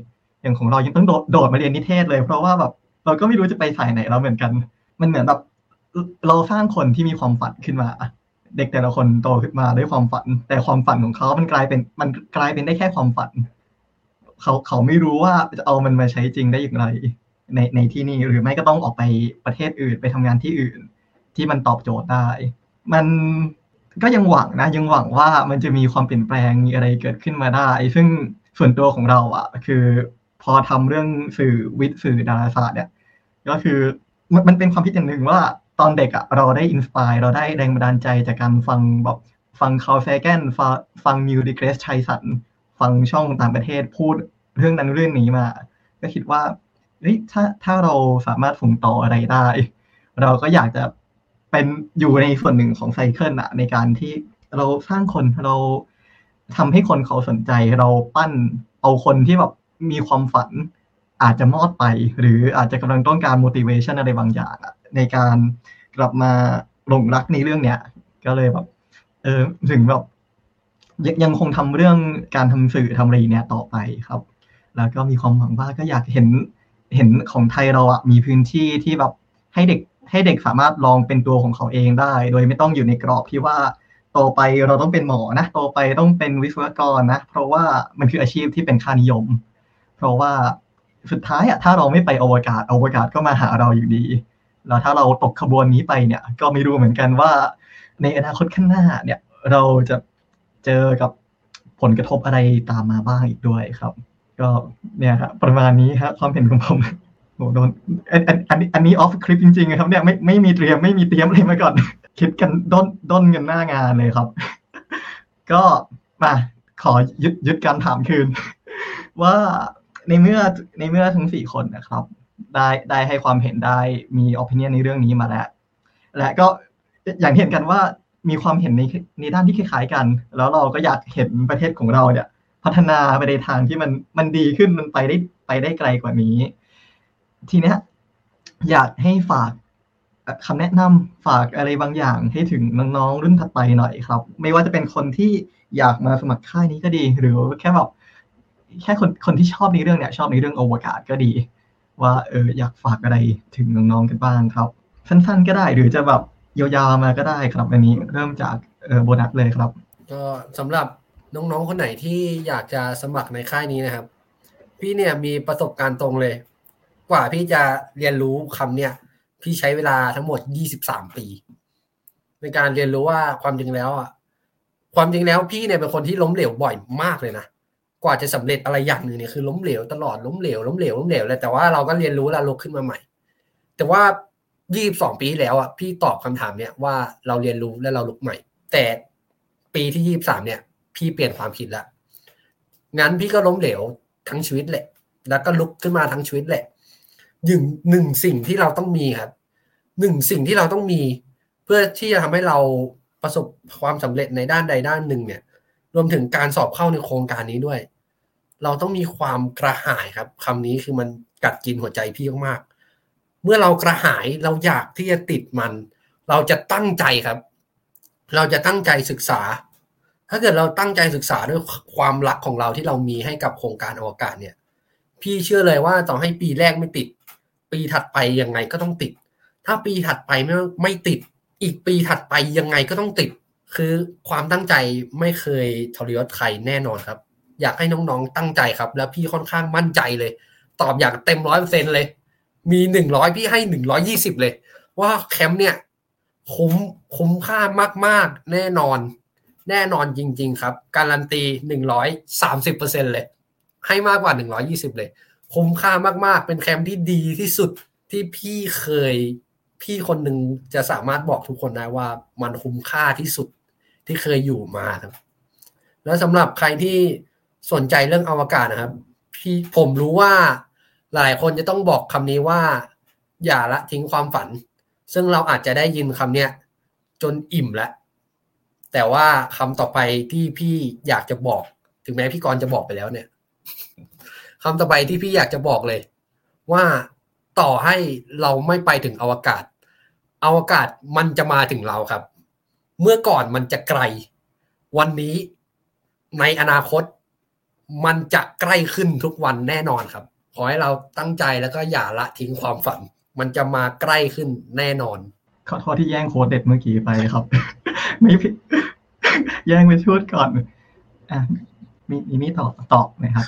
อย่างของเรายังต้องโดดโดดมาเรียนนิเทศเลยเพราะว่าแบบเราก็ไม่รู้จะไปสายไหนแล้วเหมือนกันมันเหมือนแบบเราสร้างคนที่มีความฝันขึ้นมาเด็กแต่ละคนโตขึ้นมาด้วยความฝันแต่ความฝันของเขามันกลายเป็นมันกลายเป็นได้แค่ความฝันเขาเขาไม่รู้ว่าจะเอามันมาใช้จริงได้อย่างไรในในที่นี่หรือไม่ก็ต้องออกไปประเทศอื่นไปทำงานที่อื่นที่มันตอบโจทย์ได้มันก็ยังหวังนะยังหวังว่ามันจะมีความเปลี่ยนแปลงมีอะไรเกิดขึ้นมาได้ซึ่งส่วนตัวของเราอ่ะคือพอทำเรื่องสื่อวิทย์สื่อดาราศาสตร์เนี่ยก็คือมันมันเป็นความคิดอย่างหนึ่งว่าตอนเด็กอ่ะเราได้อินสไปร์เราได้แรงบันดาลใจจากการฟังแบบฟังคาร์ล แซแกนฟังนิว ดีเกรส ไชสันฟังช่องต่างประเทศพูดเรื่องนั้นเรื่องนี้มาก็คิดว่าเฮ้ยถ้าถ้าเราสามารถส่งต่ออะไรได้เราก็อยากจะเป็นอยู่ในส่วนหนึ่งของไซเคิลอ่ะในการที่เราสร้างคนเราทำให้คนเขาสนใจเราปั้นเอาคนที่แบบมีความฝันอาจจะมอดไปหรืออาจจะกำลังต้องการ motivation อะไรบางอย่างในการกลับมาหลงรักในเรื่องเนี้ยก็เลยแบบเออถึงแบบยังคงทำเรื่องการทำสื่อทำอะไรเนี้ยต่อไปครับแล้วก็มีความหวังว่าก็อยากเห็นเห็นของไทยเราอ่ะมีพื้นที่ที่แบบให้เด็กให้เด็กสามารถลองเป็นตัวของเขาเองได้โดยไม่ต้องอยู่ในกรอบที่ว่าโตไปเราต้องเป็นหมอนะโตไปต้องเป็นวิศวกรนะเพราะว่ามันคืออาชีพที่เป็นค่านิยมเพราะว่าสุดท้ายอ่ะถ้าเราไม่ไปอวกาศอวกาศก็มาหาเราอยู่ดีแล้วถ้าเราตกขบวนนี้ไปเนี่ยก็ไม่รู้เหมือนกันว่าในอนาคตข้างหน้าเนี่ยเราจะเจอกับผลกระทบอะไรตามมาบ้างอีกด้วยครับก็ ก็เนี่ยฮะประมาณนี้ฮะความเห็นของผมโอ้โดนอันอันนี้อันนี้ออฟคลิปจริงๆครับเนี่ยไม่ไม่มีเตรียมไม่มีเตรียมอะไรมาก่อนคิดกันด้นด้นกันหน้างานเลยครับก็มาขอยึดยึดการถามคืนว่าในเมื่อในเมื่อทั้งสี่คนนะครับได้ได้ให้ความเห็นได้มีออปิเนียนในเรื่องนี้มาแล้วและก็อย่างเห็นกันว่ามีความเห็นในในด้านที่คล้ายๆกันแล้วเราก็อยากเห็นประเทศของเราเนี่ยพัฒนาไปในทางที่มันมันดีขึ้นมันไปได้ไปได้ไกลกว่านี้ทีเนี้ยอยากให้ฝากคำแนะนำฝากอะไรบางอย่างให้ถึงน้องๆรุ่นถัดไปหน่อยครับไม่ว่าจะเป็นคนที่อยากมาสมัครค่ายนี้ก็ดีหรือแค่แบบแค่คนคนที่ชอบในเรื่องเนี่ยชอบในเรื่องอวกาศก็ดีว่าเอออยากฝากอะไรถึงน้องๆกันบ้างครับสั้นๆก็ได้หรือจะแบบยาวๆมาก็ได้ครับอันนี้เริ่มจากเอ่อโบนัสเลยครับก็สำหรับน้องๆคนไหนที่อยากจะสมัครในค่ายนี้นะครับพี่เนี่ยมีประสบการณ์ตรงเลยกว่าพี่จะเรียนรู้คำเนี่ยพี่ใช้เวลาทั้งหมดยี่สิบสามปีในการเรียนรู้ว่าความจริงแล้วอ่ะความจริงแล้วพี่เนี่ยเป็นคนที่ล้มเหลวบ่อยมากเลยนะกว่าจะสำเร็จอะไรอย่างนึงเนี่ยคือล้มเหลวตลอดล้มเหลวล้มเหลวล้มเหลวเลยแต่ว่าเราก็เรียนรู้แล้วลุกขึ้นมาใหม่แต่ว่ายี่สิบสองปีแล้วอ่ะพี่ตอบคำถามเนี่ยว่าเราเรียนรู้และเราลุกใหม่แต่ปีที่ยี่สิบสามเนี่ยพี่เปลี่ยนความคิดละงั้นพี่ก็ล้มเหลวทั้งชีวิตแหละแล้วก็ลุกขึ้นมาทั้งชีวิตแหละหนึ่งสิ่งที่เราต้องมีครับหนึ่งสิ่งที่เราต้องมีเพื่อที่จะทำให้เราประสบความสำเร็จในด้านใดด้านหนึ่งเนี่ยรวมถึงการสอบเข้าในโครงการนี้ด้วยเราต้องมีความกระหายครับคำนี้คือมันกัดกินหัวใจพี่มากเมื่อเรากระหายเราอยากที่จะติดมันเราจะตั้งใจครับเราจะตั้งใจศึกษาถ้าเกิดเราตั้งใจศึกษาด้วยความรักของเราที่เรามีให้กับโครงการอวกาศเนี่ยพี่เชื่อเลยว่าต่อให้ปีแรกไม่ติดปีถัดไปยังไงก็ต้องติดถ้าปีถัดไปไม่ไม่ติดอีกปีถัดไปยังไงก็ต้องติดคือความตั้งใจไม่เคยทรยศใครแน่นอนครับอยากให้น้องๆตั้งใจครับแล้วพี่ค่อนข้างมั่นใจเลยตอบอย่างเต็ม ร้อยเปอร์เซ็นต์ เลยมีหนึ่งร้อยพี่ให้หนึ่งร้อยยี่สิบเลยว่าแคมป์เนี่ยคุ้มคุ้มค่ามากๆแน่นอนแน่นอนจริงๆครับการันตี หนึ่งร้อยสามสิบเปอร์เซ็นต์ เลยให้มากกว่าหนึ่งร้อยยี่สิบเลยคุ้มค่ามากๆเป็นแคมป์ที่ดีที่สุดที่พี่เคยพี่คนหนึ่งจะสามารถบอกทุกคนได้ว่ามันคุ้มค่าที่สุดที่เคยอยู่มาครับแล้วสำหรับใครที่สนใจเรื่องอวกาศนะครับพี่ผมรู้ว่าหลายคนจะต้องบอกคำนี้ว่าอย่าละทิ้งความฝันซึ่งเราอาจจะได้ยินคำเนี้ยจนอิ่มแล้วแต่ว่าคำต่อไปที่พี่อยากจะบอกถึงแม้พี่กรณ์จะบอกไปแล้วเนี่ยคำต่อไปที่พี่อยากจะบอกเลยว่าต่อให้เราไม่ไปถึงอวกาศอวกาศมันจะมาถึงเราครับเมื่อก่อนมันจะไกลวันนี้ในอนาคตมันจะใกล้ขึ้นทุกวันแน่นอนครับขอให้เราตั้งใจแล้วก็อย่าละทิ้งความฝันมันจะมาใกล้ขึ้นแน่นอนขอโทษที่แย่งโค้ดเด็ดเมื่อกี้ไปครับไม่ผิดแย่งไปชุดก่อนอ่ะมีมีตอบตอบนะครับ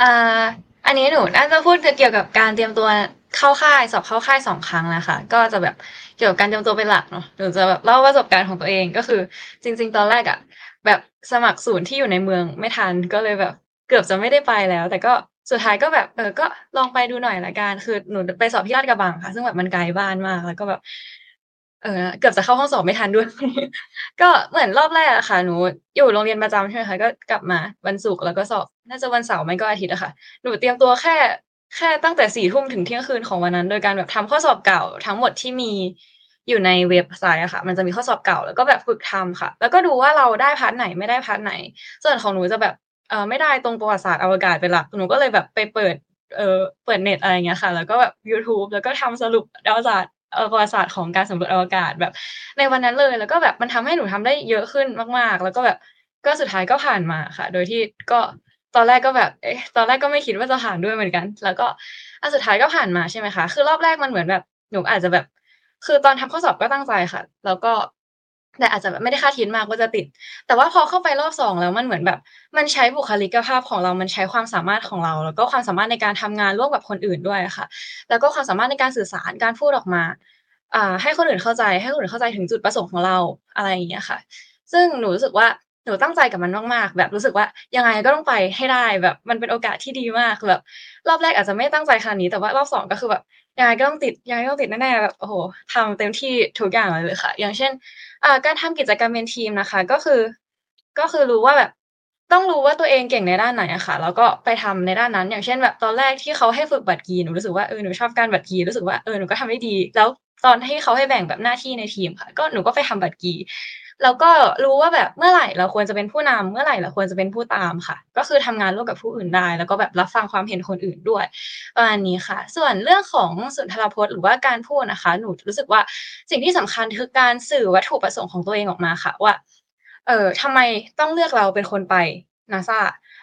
อ่าอันนี้หนูน่าจะพูดเกี่ยวกับการเตรียมตัวเข้าค่ายสอบเข้าค่ายสองครั้งนะคะก็จะแบบเกี่ยวกับการเตรียมตัวเป็นหลักเนาะหนูจะแบบเล่าประสบการณ์ของตัวเองก็คือจริงๆตอนแรกอะแบบสมัครศูนย์ที่อยู่ในเมืองไม่ทันก็เลยแบบเกือบจะไม่ได้ไปแล้วแต่ก็สุดท้ายก็แบบเออก็ลองไปดูหน่อยละกันคือหนูไปสอบที่ลาดกระบังค่ะซึ่งแบบมันไกลบ้านมากแล้วก็แบบเออเกือบจะเข้าห้องสอบไม่ทันด้วย ก็เหมือนรอบแรกอะค่ะหนูอยู่โรงเรียนประจำใช่ไหมคะก็กลับมาวันศุกร์แล้วก็สอบน่าจะวันเสาร์ไม่ก็อาทิตย์อะค่ะหนูเตรียมตัวแค่แค่ตั้งแต่สี่ทุ่มถึงเที่ยงคืนของวันนั้นโดยการแบบทำข้อสอบเก่าทั้งหมดที่มีอยู่ในเว็บไซต์อะค่ะมันจะมีข้อสอบเก่าแล้วก็แบบฝึกทำค่ะแล้วก็ดูว่าเราได้พาร์ทไหนไม่ได้พาร์ทไหนส่วนของหนูจะแบบเออไม่ได้ตรงประวัติศาสตร์อวกาศเป็นหลักหนูก็เลยแบบไปเปิดเออเปิดเน็ตอะไรเงี้ยค่ะแล้วก็แบบ YouTube แล้วก็ทำสรุปดาวศาสตร์ประวัติศาสตร์ของการสำรวจอวกาศแบบในวันนั้นเลยแล้วก็แบบมันทำให้หนูทำได้เยอะขึ้นมากๆแล้วก็แบบก็สุดท้ายก็ผ่านมาค่ะโดยที่ก็ตอนแรกก็แบบเอ๊ะตอนแรกก็ไม่คิดว่าจะผ่านด้วยเหมือนกันแล้วก็อันสุดท้ายก็ผ่านมาใช่ไหมคะคือรอบแรกมันเหมือนแบบหนูอาจจะแบบคือตอนทำข้อสอบก็ตั้งใจค่ะแล้วก็แต่อาจจะแบบไม่ได้คาดคิดมากว่าจะติดแต่ว่าพอเข้าไปรอบสองแล้วมันเหมือนแบบมันใช้บุคลิกภาพของเรามันใช้ความสามารถของเราแล้วก็ความสามารถในการทำงานร่วมกับคนอื่นด้วยค่ะแล้วก็ความสามารถในการสื่อสารการพูดออกมาอ่าให้คนอื่นเข้าใจให้คนอื่นเข้าใจถึงจุดประสงค์ของเราอะไรอย่างเงี้ยค่ะซึ่งหนูรู้สึกว่า หนูตั้งใจกับมันมากๆแบบรู้สึกว่ายังไงก็ต้องไปให้ได้แบบมันเป็นโอกาสที่ดีมากแบบรอบแรกอาจจะไม่ตั้งใจขนาดนี้แต่ว่ารอบสองก็คือแบบยังไงก็ต้องติดยังไงก็ต้องติดแน่ๆแบบโอ้โหทำเต็มที่ทุกอย่างเลยค่ะอย่างเช่นการทำกิจกรรมเป็นทีมนะคะก็คือก็คือรู้ว่าแบบต้องรู้ว่าตัวเองเก่งในด้านไหนอะค่ะแล้วก็ไปทำในด้านนั้นอย่างเช่นแบบตอนแรกที่เขาให้ฝึกบัตรกีหนูรู้สึกว่าเออหนูชอบการบัตรกีรู้สึกว่าเออหนูก็ทำได้ดีแล้วตอนที่เขาให้แบ่งแบบหน้าที่ในทีมค่ะก็หนูก็ไปทำบัตรกีแล้วก็รู้ว่าแบบเมื่อไหร่เราควรจะเป็นผู้นำเมื่อไหร่เราควรจะเป็นผู้ตามค่ะก็คือทำงานร่วมกับผู้อื่นได้แล้วก็แบบรับฟังความเห็นคนอื่นด้วยประมาณนี้ค่ะส่วนเรื่องของสุนทรพจน์หรือว่าการพูดนะคะหนูรู้สึกว่าสิ่งที่สำคัญคือการสื่อวัตถุประสงค์ของตัวเองออกมาค่ะว่าเออทำไมต้องเลือกเราเป็นคนไป NASA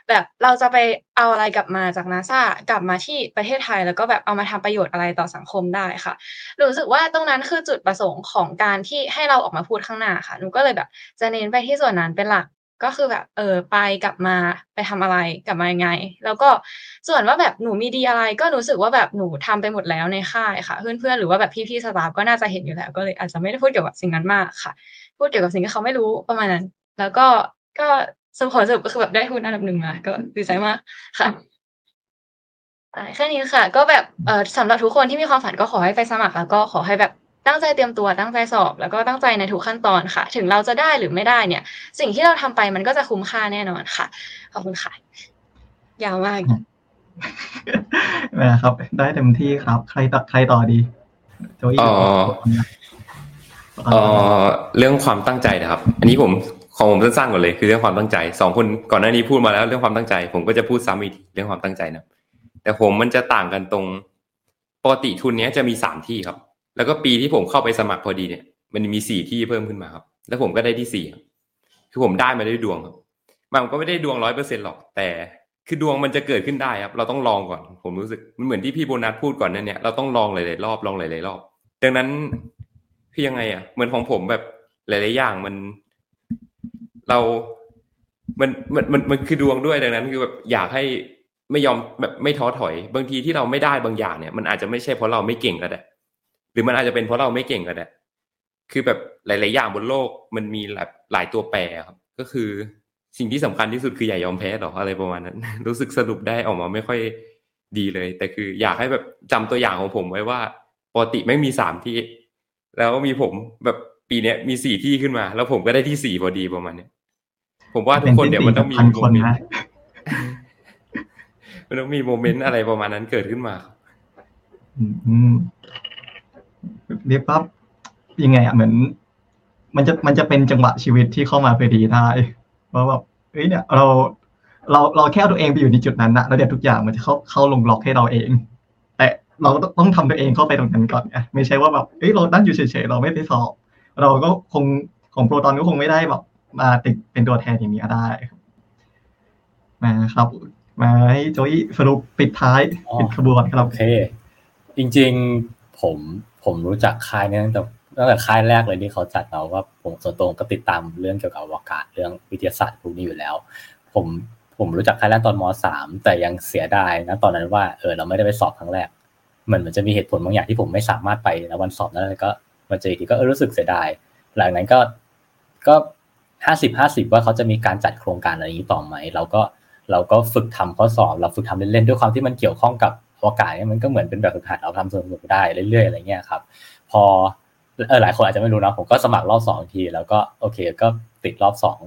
แบบเราจะไปเอาอะไรกลับมาจาก NASA กลับมาที่ประเทศไทยแล้วก็แบบเอามาทำประโยชน์อะไรต่อสังคมได้ค่ะรู้สึกว่าตรงนั้นคือจุดประสงค์ของการที่ให้เราออกมาพูดข้างหน้าค่ะหนูก็เลยแบบจะเน้นไปที่ส่วนนั้นเป็นหลักก็คือแบบเออไปกลับมาไปทำอะไรกลับมายังไงแล้วก็ส่วนว่าแบบหนูมีดีอะไรก็รู้สึกว่าแบบหนูทำไปหมดแล้วในค่ายค่ะเพื่อนๆหรือว่าแบบพี่ๆสตาฟก็น่าจะเห็นอยู่แล้วก็เลยอาจจะไม่ได้พูดเกี่ยวกับสิ่งนั้นมากค่ะพูดเกี่ยวกับสิ่งที่เขาไม่รู้ประมาณนั้นแล้วก็ก็สมผลสมก็คือแบบได้ทุนอันดับหนึ่งมาก็ดีใจมากค่ะแค่นี้ค่ะก็แบบเออสำหรับทุกคนที่มีความฝันก็ขอให้ไปสมัครแล้วก็ขอให้แบบตั้งใจเตรียมตัวตั้งใจสอบแล้วก็ตั้งใจในทุกขั้นตอนค่ะถึงเราจะได้หรือไม่ได้เนี่ยสิ่งที่เราทำไปมันก็จะคุ้มค่าแน่นอนค่ะขอบคุณค่ะยาวมากนะครับได้เต็มที่ครับใครต่อใครต่อดีโจยอ๋ออ๋อเรื่องความตั้งใจนะครับอันนี้ผมของผมสั้นๆก่อนเลยคือเรื่องความตั้งใจสองคนก่อนหน้านี้พูดมาแล้วเรื่องความตั้งใจผมก็จะพูดซ้ำอีกเรื่องความตั้งใจนะแต่ผมมันจะต่างกันตรงปกติทุนเนี้ยจะมีสามที่ครับแล้วก็ปีที่ผมเข้าไปสมัครพอดีเนี่ยมันมีสี่ที่เพิ่มขึ้นมาครับแล้วผมก็ได้ที่สี่ครับคือผมได้มาด้วยดวงครับมันก็ไม่ได้ดวง ร้อยเปอร์เซ็นต์ หรอกแต่คือดวงมันจะเกิดขึ้นได้ครับเราต้องลองก่อนผมรู้สึกมันเหมือนที่พี่โบนัสพูดก่อนนั่นเนี่ยเราต้องลองหลายๆรอบลองหลายๆรอบดังนั้นคือยังไงอ่ะเหมือนของผมแบบหลายๆอย่างมันเรามันมันมันมันคือดวงด้วยดังนั้นคือแบบอยากให้ไม่ยอมแบบไม่ท้อถอยบางทีที่เราไม่ได้บางอย่างเนี่ยมันอาจจะไม่ใช่เพราะเราไม่เก่งก็ได้หรือมันอาจจะเป็นเพราะเราไม่เก่งก็ได้คือแบบหลายๆอย่างบนโลกมันมีหลายหลายตัวแปรครับก็คือสิ่งที่สำคัญที่สุดคืออย่ายอมแพ้หรอกอะไรประมาณนั้นรู้สึกสรุปได้ออกมาไม่ค่อยดีเลยแต่คืออยากให้แบบจำตัวอย่างของผมไว้ว่าปกติไม่มีสามที่แล้วมีผมแบบปีเนี้ยมีสี่ที่ขึ้นมาแล้วผมก็ได้ที่สี่พอดีประมาณเนี้ยผมว่าทุกคนเดี๋ยวมันต้องมีโมเมนต์มันต้องมีโมเมนต์อะไรประมาณนั้นเกิดขึ้นมาอืมเรียกปั๊บยังไงอ่ะเหมือนมันจะมันจะเป็นจังหวะชีวิตที่เข้ามาพอดีได้ว่าแบบเฮ้ยเนี่ยเราเราเราแค่ตัวเองไปอยู่ในจุดนั้นนะแล้วเดี๋ยวทุกอย่างมันจะเข้าเข้าลงล็อกให้เราเองแต่เราต้องทำตัวเองเข้าไปตรงนั้นก่อนไงไม่ใช่ว่าแบบเฮ้ยเราตั้งอยู่เฉยๆเราไม่ไปสอบเราก็คงของโปรตอนก็คงไม่ได้แบบมาติดเป็นตัวแทนอย่างนี้ได้มาครับมาให้โจยสรุปปิดท้ายปิดขบวนครับโอเคจริงๆผมผมรู้จักค่ายนี้ตั้งแต่ตั้งแต่ค่ายแรกเลยที่เขาจัดเราว่าผมส่วนตัวก็ติดตามเรื่องเกี่ยวกับอวกาศเรื่องวิทยาศาสตร์พวกนี้อยู่แล้วผมผมรู้จักค่ายแรกตอนมอสามแต่ยังเสียดายนะตอนนั้นว่าเออเราไม่ได้ไปสอบครั้งแรกเหมือนมันจะมีเหตุผลบางอย่างที่ผมไม่สามารถไปในวันสอบนั้นก็มันจะอีกทีก็เออรู้สึกเสียดายหลังนั้นก็ก็ห้าสิบ ห้าสิบว่าเขาจะมีการจัดโครงการอะไรอย่างนี้ต่อไหมเราก็เราก็ฝึกทำข้อสอบเราฝึกทำเล่นๆด้วยความที่มันเกี่ยวข้องกับอวกาศเนี่ยมันก็เหมือนเป็นแบบฝึกหัดเราทำสนุกๆได้เรื่อยๆอะไรเงี้ยครับพอเออหลายคนอาจจะไม่รู้นะผมก็สมัครรอบสองทีแล้วก็โอเคก็ติดรอบสอง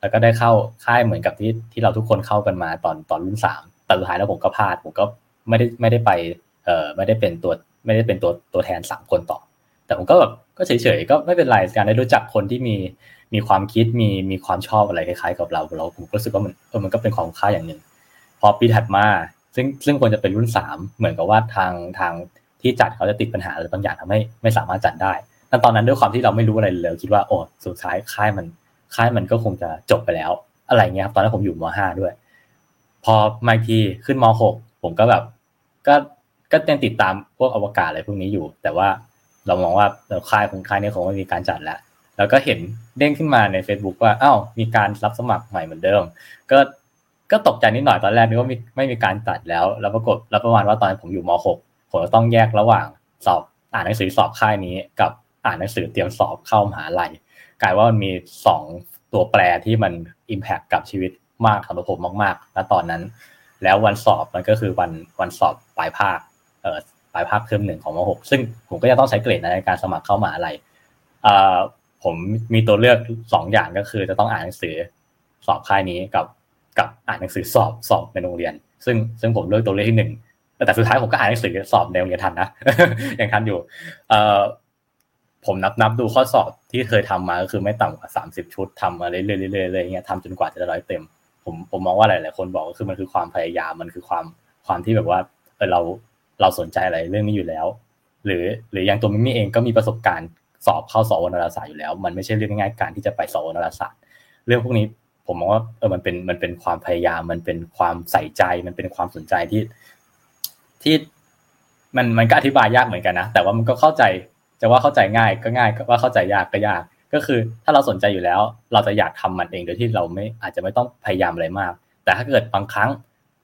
แล้วก็ได้เข้าค่ายเหมือนกับที่ที่เราทุกคนเข้ากันมาตอนตอนรุ่นสามแต่สุดท้ายแล้วผมก็พลาดผมก็ไม่ได้ไม่ได้ไปเอ่อไม่ได้เป็นตัวไม่ได้เป็นตัวตัวแทนสามคนต่อแต่ผมก็แบบก็เฉยๆก็ไม่เป็นไรการได้รู้จักคนที่มีมีความคิดมีมีความชอบอะไรคล้ายๆกับเราเราผมก็รู้สึกว่ามันเออมันก็เป็นความค่าอย่างนึงพอปีถัดมาซึ่งซึ่งควรจะเป็นรุ่นสามเหมือนกับว่าทางทางที่จัดเขาจะติดปัญหาอะไรบางอย่างทำให้ไม่สามารถจัดได้แต่ตอนนั้นด้วยความที่เราไม่รู้อะไรเลยคิดว่าโอ้สุดท้ายค่ายมันค่ายมันก็คงจะจบไปแล้วอะไรเงี้ยครับตอนนั้นผมอยู่มอห้าด้วยพอมาอีกทีขึ้นมอหกผมก็แบบก็ก็ยังติดตามพวกอวกาศอะไรพวกนี้อยู่แต่ว่าเรามองว่าค่ายของค่ายนี้คงไม่มีการจัดแล้วแล้วก็เห็นเด้งขึ้นมาใน Facebook ว่าอ้าวมีการรับสมัครใหม่เหมือนเดิมก็ก็ตกใจนิดหน่อยตอนแรกนึกว่าไม่ไม่มีการจัดแล้วแล้วปรากฏแล้วประมาณว่าตอนผมอยู่มอหกผมต้องแยกระหว่างสอบอ่านหนังสือสอบค่ายนี้กับอ่านหนังสือเตรียมสอบเข้ามหาวิทยาลัยกลายว่ามันมีสอง ตัวแปรที่มัน impact กับชีวิตมากสำหรับผมมากๆณตอนนั้นแล้ววันสอบมันก็คือวันวันสอบปลายภาคเอ่อปลายภาคเทอมหนึ่งของม.หก ซึ่งผมก็จะต้องใช้เกรดในการสมัครเข้ามหาวิทยาลัยเอ่อผมมีตัวเลือกสองอย่างก็คือจะต้องอ่านหนังสือสอบค่ายนี้กับกับอ่านหนังสือสอบสอบในโรงเรียนซึ่งซึ่งผมเลือกตัวเลือกที่หนึ่งแต่สุดท้ายผมก็อ่านหนังสือสอบในโรงเรียนทันนะ ยังทันอยู่เอ่อผมนับนับดูข้อสอบที่เคยทำมาก็คือไม่ต่ำกว่าสามสิบชุดทำมาเรื่อยๆเรื่อยๆเลยเงี้ยทำจนกว่าจะได้ร้อยเต็มผมผมมองว่าหลายๆคนบอกก็คือมันคือความพยายามมันคือความความที่แบบว่าเออเราเราสนใจอะไรเรื่องนี้อยู่แล้วหรือหรืออย่างตัวมิมี่เองก็มีประสบการณ์สอบเข้าสวนารศาสตร์อยู่แล้วมันไม่ใช่เรื่องง่ายการที่จะไปสวนารศาสตร์เรื่องพวกนี้ผมมองว่าเออมันเป็นมันเป็นความพยายามมันเป็นความใส่ใจมันเป็นความสนใจที่ที่มันมันก็อธิบายยากเหมือนกันนะแต่ว่ามันก็เข้าใจจะว่าเข้าใจง่ายก็ง่ายว่าเข้าใจยากก็ยากก็คือถ้าเราสนใจอยู่แล้วเราจะอยากทำมันเองโดยที่เราไม่อาจจะไม่ต้องพยายามอะไรมากแต่ถ้าเกิดบางครั้ง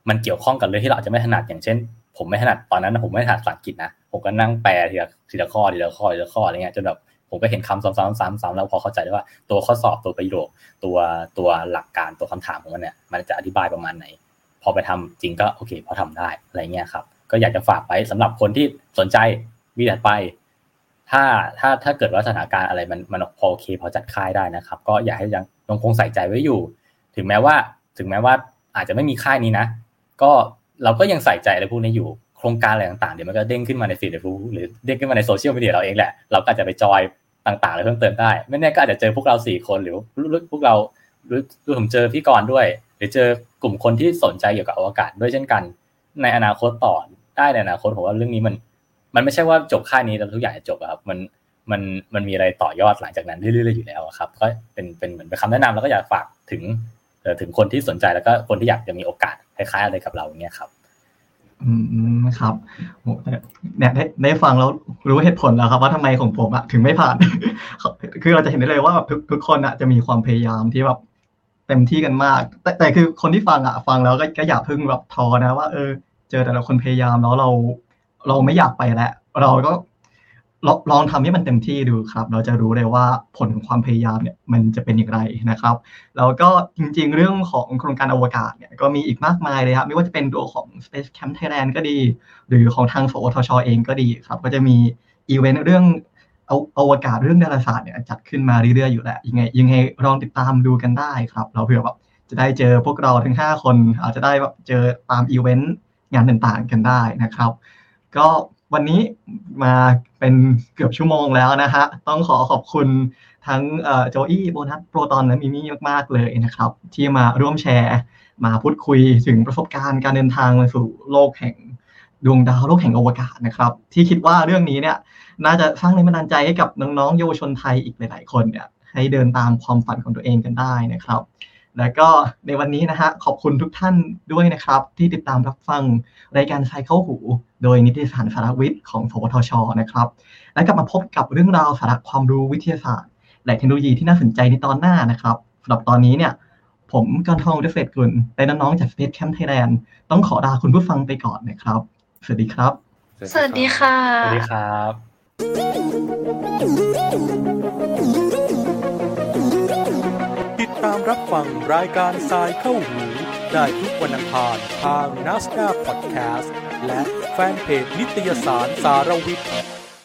มันเกี่ยวข้องกับเรื่องที่เราอาจจะไม่ถนัดอย่างเช่นผมไม่ถนัดตอนนั้นผมไม่ถนัดภาษาอังกฤษนะผมก็นั่งแปลทีละทีละข้อทีละข้อทีละข้ออะไรเงี้ยจนแบบผมก็เห็นคำซ้ำๆๆๆแล้วพอเข้าใจได้ว่าตัวข้อสอบตัวประโยคตัวตัวหลักการตัวคำถามของมันเนี่ยมันจะอธิบายประมาณไหนพอไปทำจริงก็โอเคพอทำได้อะไรเงี้ยครับก็อยากจะฝากไว้สำหรับคนที่สนใจวิธีถัดไปถ้าถ้าถ้าเกิดว่าสถานการณ์อะไรมันมันพอโอเคพอจัดค่ายได้นะครับก็อยากให้ยังยังคงใส่ใจไว้อยู่ถึงแม้ว่าถึงแม้ว่าอาจจะไม่มีค่ายนี้นะก็เราก็ยังใส่ใจอะไรพวกนี้อยู่โครงการอะไรต่างๆเดี๋ยวมันก็เด้งขึ้นมาในฟีดหรือเด้งขึ้นมาในโซเชียลมีเดียเราเองแหละเราก็อาจจะไปจอยต่างๆอะไรเพิ่มเติมได้ไม่แน่ก็อาจจะเจอพวกเราสี่คนหรือพวกเราหรือผมเจอพี่กรณ์ด้วยหรือเจอกลุ่มคนที่สนใจเกี่ยวกับอวกาศด้วยเช่นกันในอนาคตต่อได้ในอนาคตผมว่าเรื่องนี้มันมันไม่ใช่ว่าจบค่ายนี้แล้วทุกอย่างจะจบครับมันมันมันมีอะไรต่อยอดหลังจากนั้นเรื่อยๆอยู่แล้วครับก็เป็นเป็นเหมือนเป็นคำแนะนำแล้วก็อยากฝากถึงเอ่อถึงคนที่สนใจแล้วก็คนที่อยากจะมีโอกาสคล้ายๆอะไรกับเราอย่างเงี้ยครับอืมครับโหเนี่ยได้ได้ฟังแล้วรู้เหตุผลแล้วครับว่าทำไมของผมอะถึงไม่ผ่าน คือเราจะเห็นได้เลยว่าแบบทุกทุกคนอะจะมีความพยายามที่แบบเต็มที่กันมากแต่แต่คือคนที่ฟังอะฟังแล้วก็ก็อย่าเพิ่งแบบท้อนะว่าเออเจอแต่ละคนพยายามแล้วเราเราไม่อยากไปแล้วเราก็ลองทำให้มันเต็มที่ดูครับเราจะรู้เลยว่าผลของความพยายามเนี่ยมันจะเป็นอย่างไรนะครับแล้วก็จริงๆเรื่องของโครงการอวกาศเนี่ยก็มีอีกมากมายเลยครับไม่ว่าจะเป็นตัวของ Space Camp Thailand ก็ดีหรือของทางสวทช.เองก็ดีครับก็จะมีอีเวนต์เรื่องเอาอวกาศเรื่องดาราศาสตร์เนี่ยจัดขึ้นมาเรื่อยๆอยู่แหละยังไงยังไงลองติดตามดูกันได้ครับเราเผื่อแบบจะได้เจอพวกเราทั้งห้าคนอาจจะได้แบบเจอตามอีเวนต์งานต่างๆกันได้นะครับก็วันนี้มาเป็นเกือบชั่วโมงแล้วนะฮะต้องขอขอบคุณทั้งโจอี้โบนัสโปรตอนและมิมี่มากๆเลยนะครับที่มาร่วมแชร์มาพูดคุยถึงประสบการณ์การเดินทางมาสู่โลกแห่งดวงดาวโลกแห่งอวกาศนะครับที่คิดว่าเรื่องนี้เนี่ยน่าจะสร้างแรงบันดาลใจให้กับน้องๆเยาวชนไทยอีกหลายๆคนเนี่ยให้เดินตามความฝันของตัวเองกันได้นะครับแล้วก็ในวันนี้นะฮะขอบคุณทุกท่านด้วยนะครับที่ติดตามรับฟังรายการไซเคิลหูโดยนิติสารสารวิทย์ของสวทช.นะครับและกลับมาพบกับเรื่องราวสาระความรู้วิทยาศาสตร์และเทคโนโลยีที่น่าสนใจในตอนหน้านะครับสำหรับตอนนี้เนี่ยผมกรทองเดชเศรษฐกุลและน้องๆจาก Space Camp Thailand ต้องขอลาคุณผู้ฟังไปก่อนนะครับสวัสดีครับสวัสดีค่ะสวัสดีครับติดตามรับฟังรายการทรายเข้าหูได้ทุกวันอังคารทาง NASA Podcast และแฟนเพจนิตยสารสารวิทย์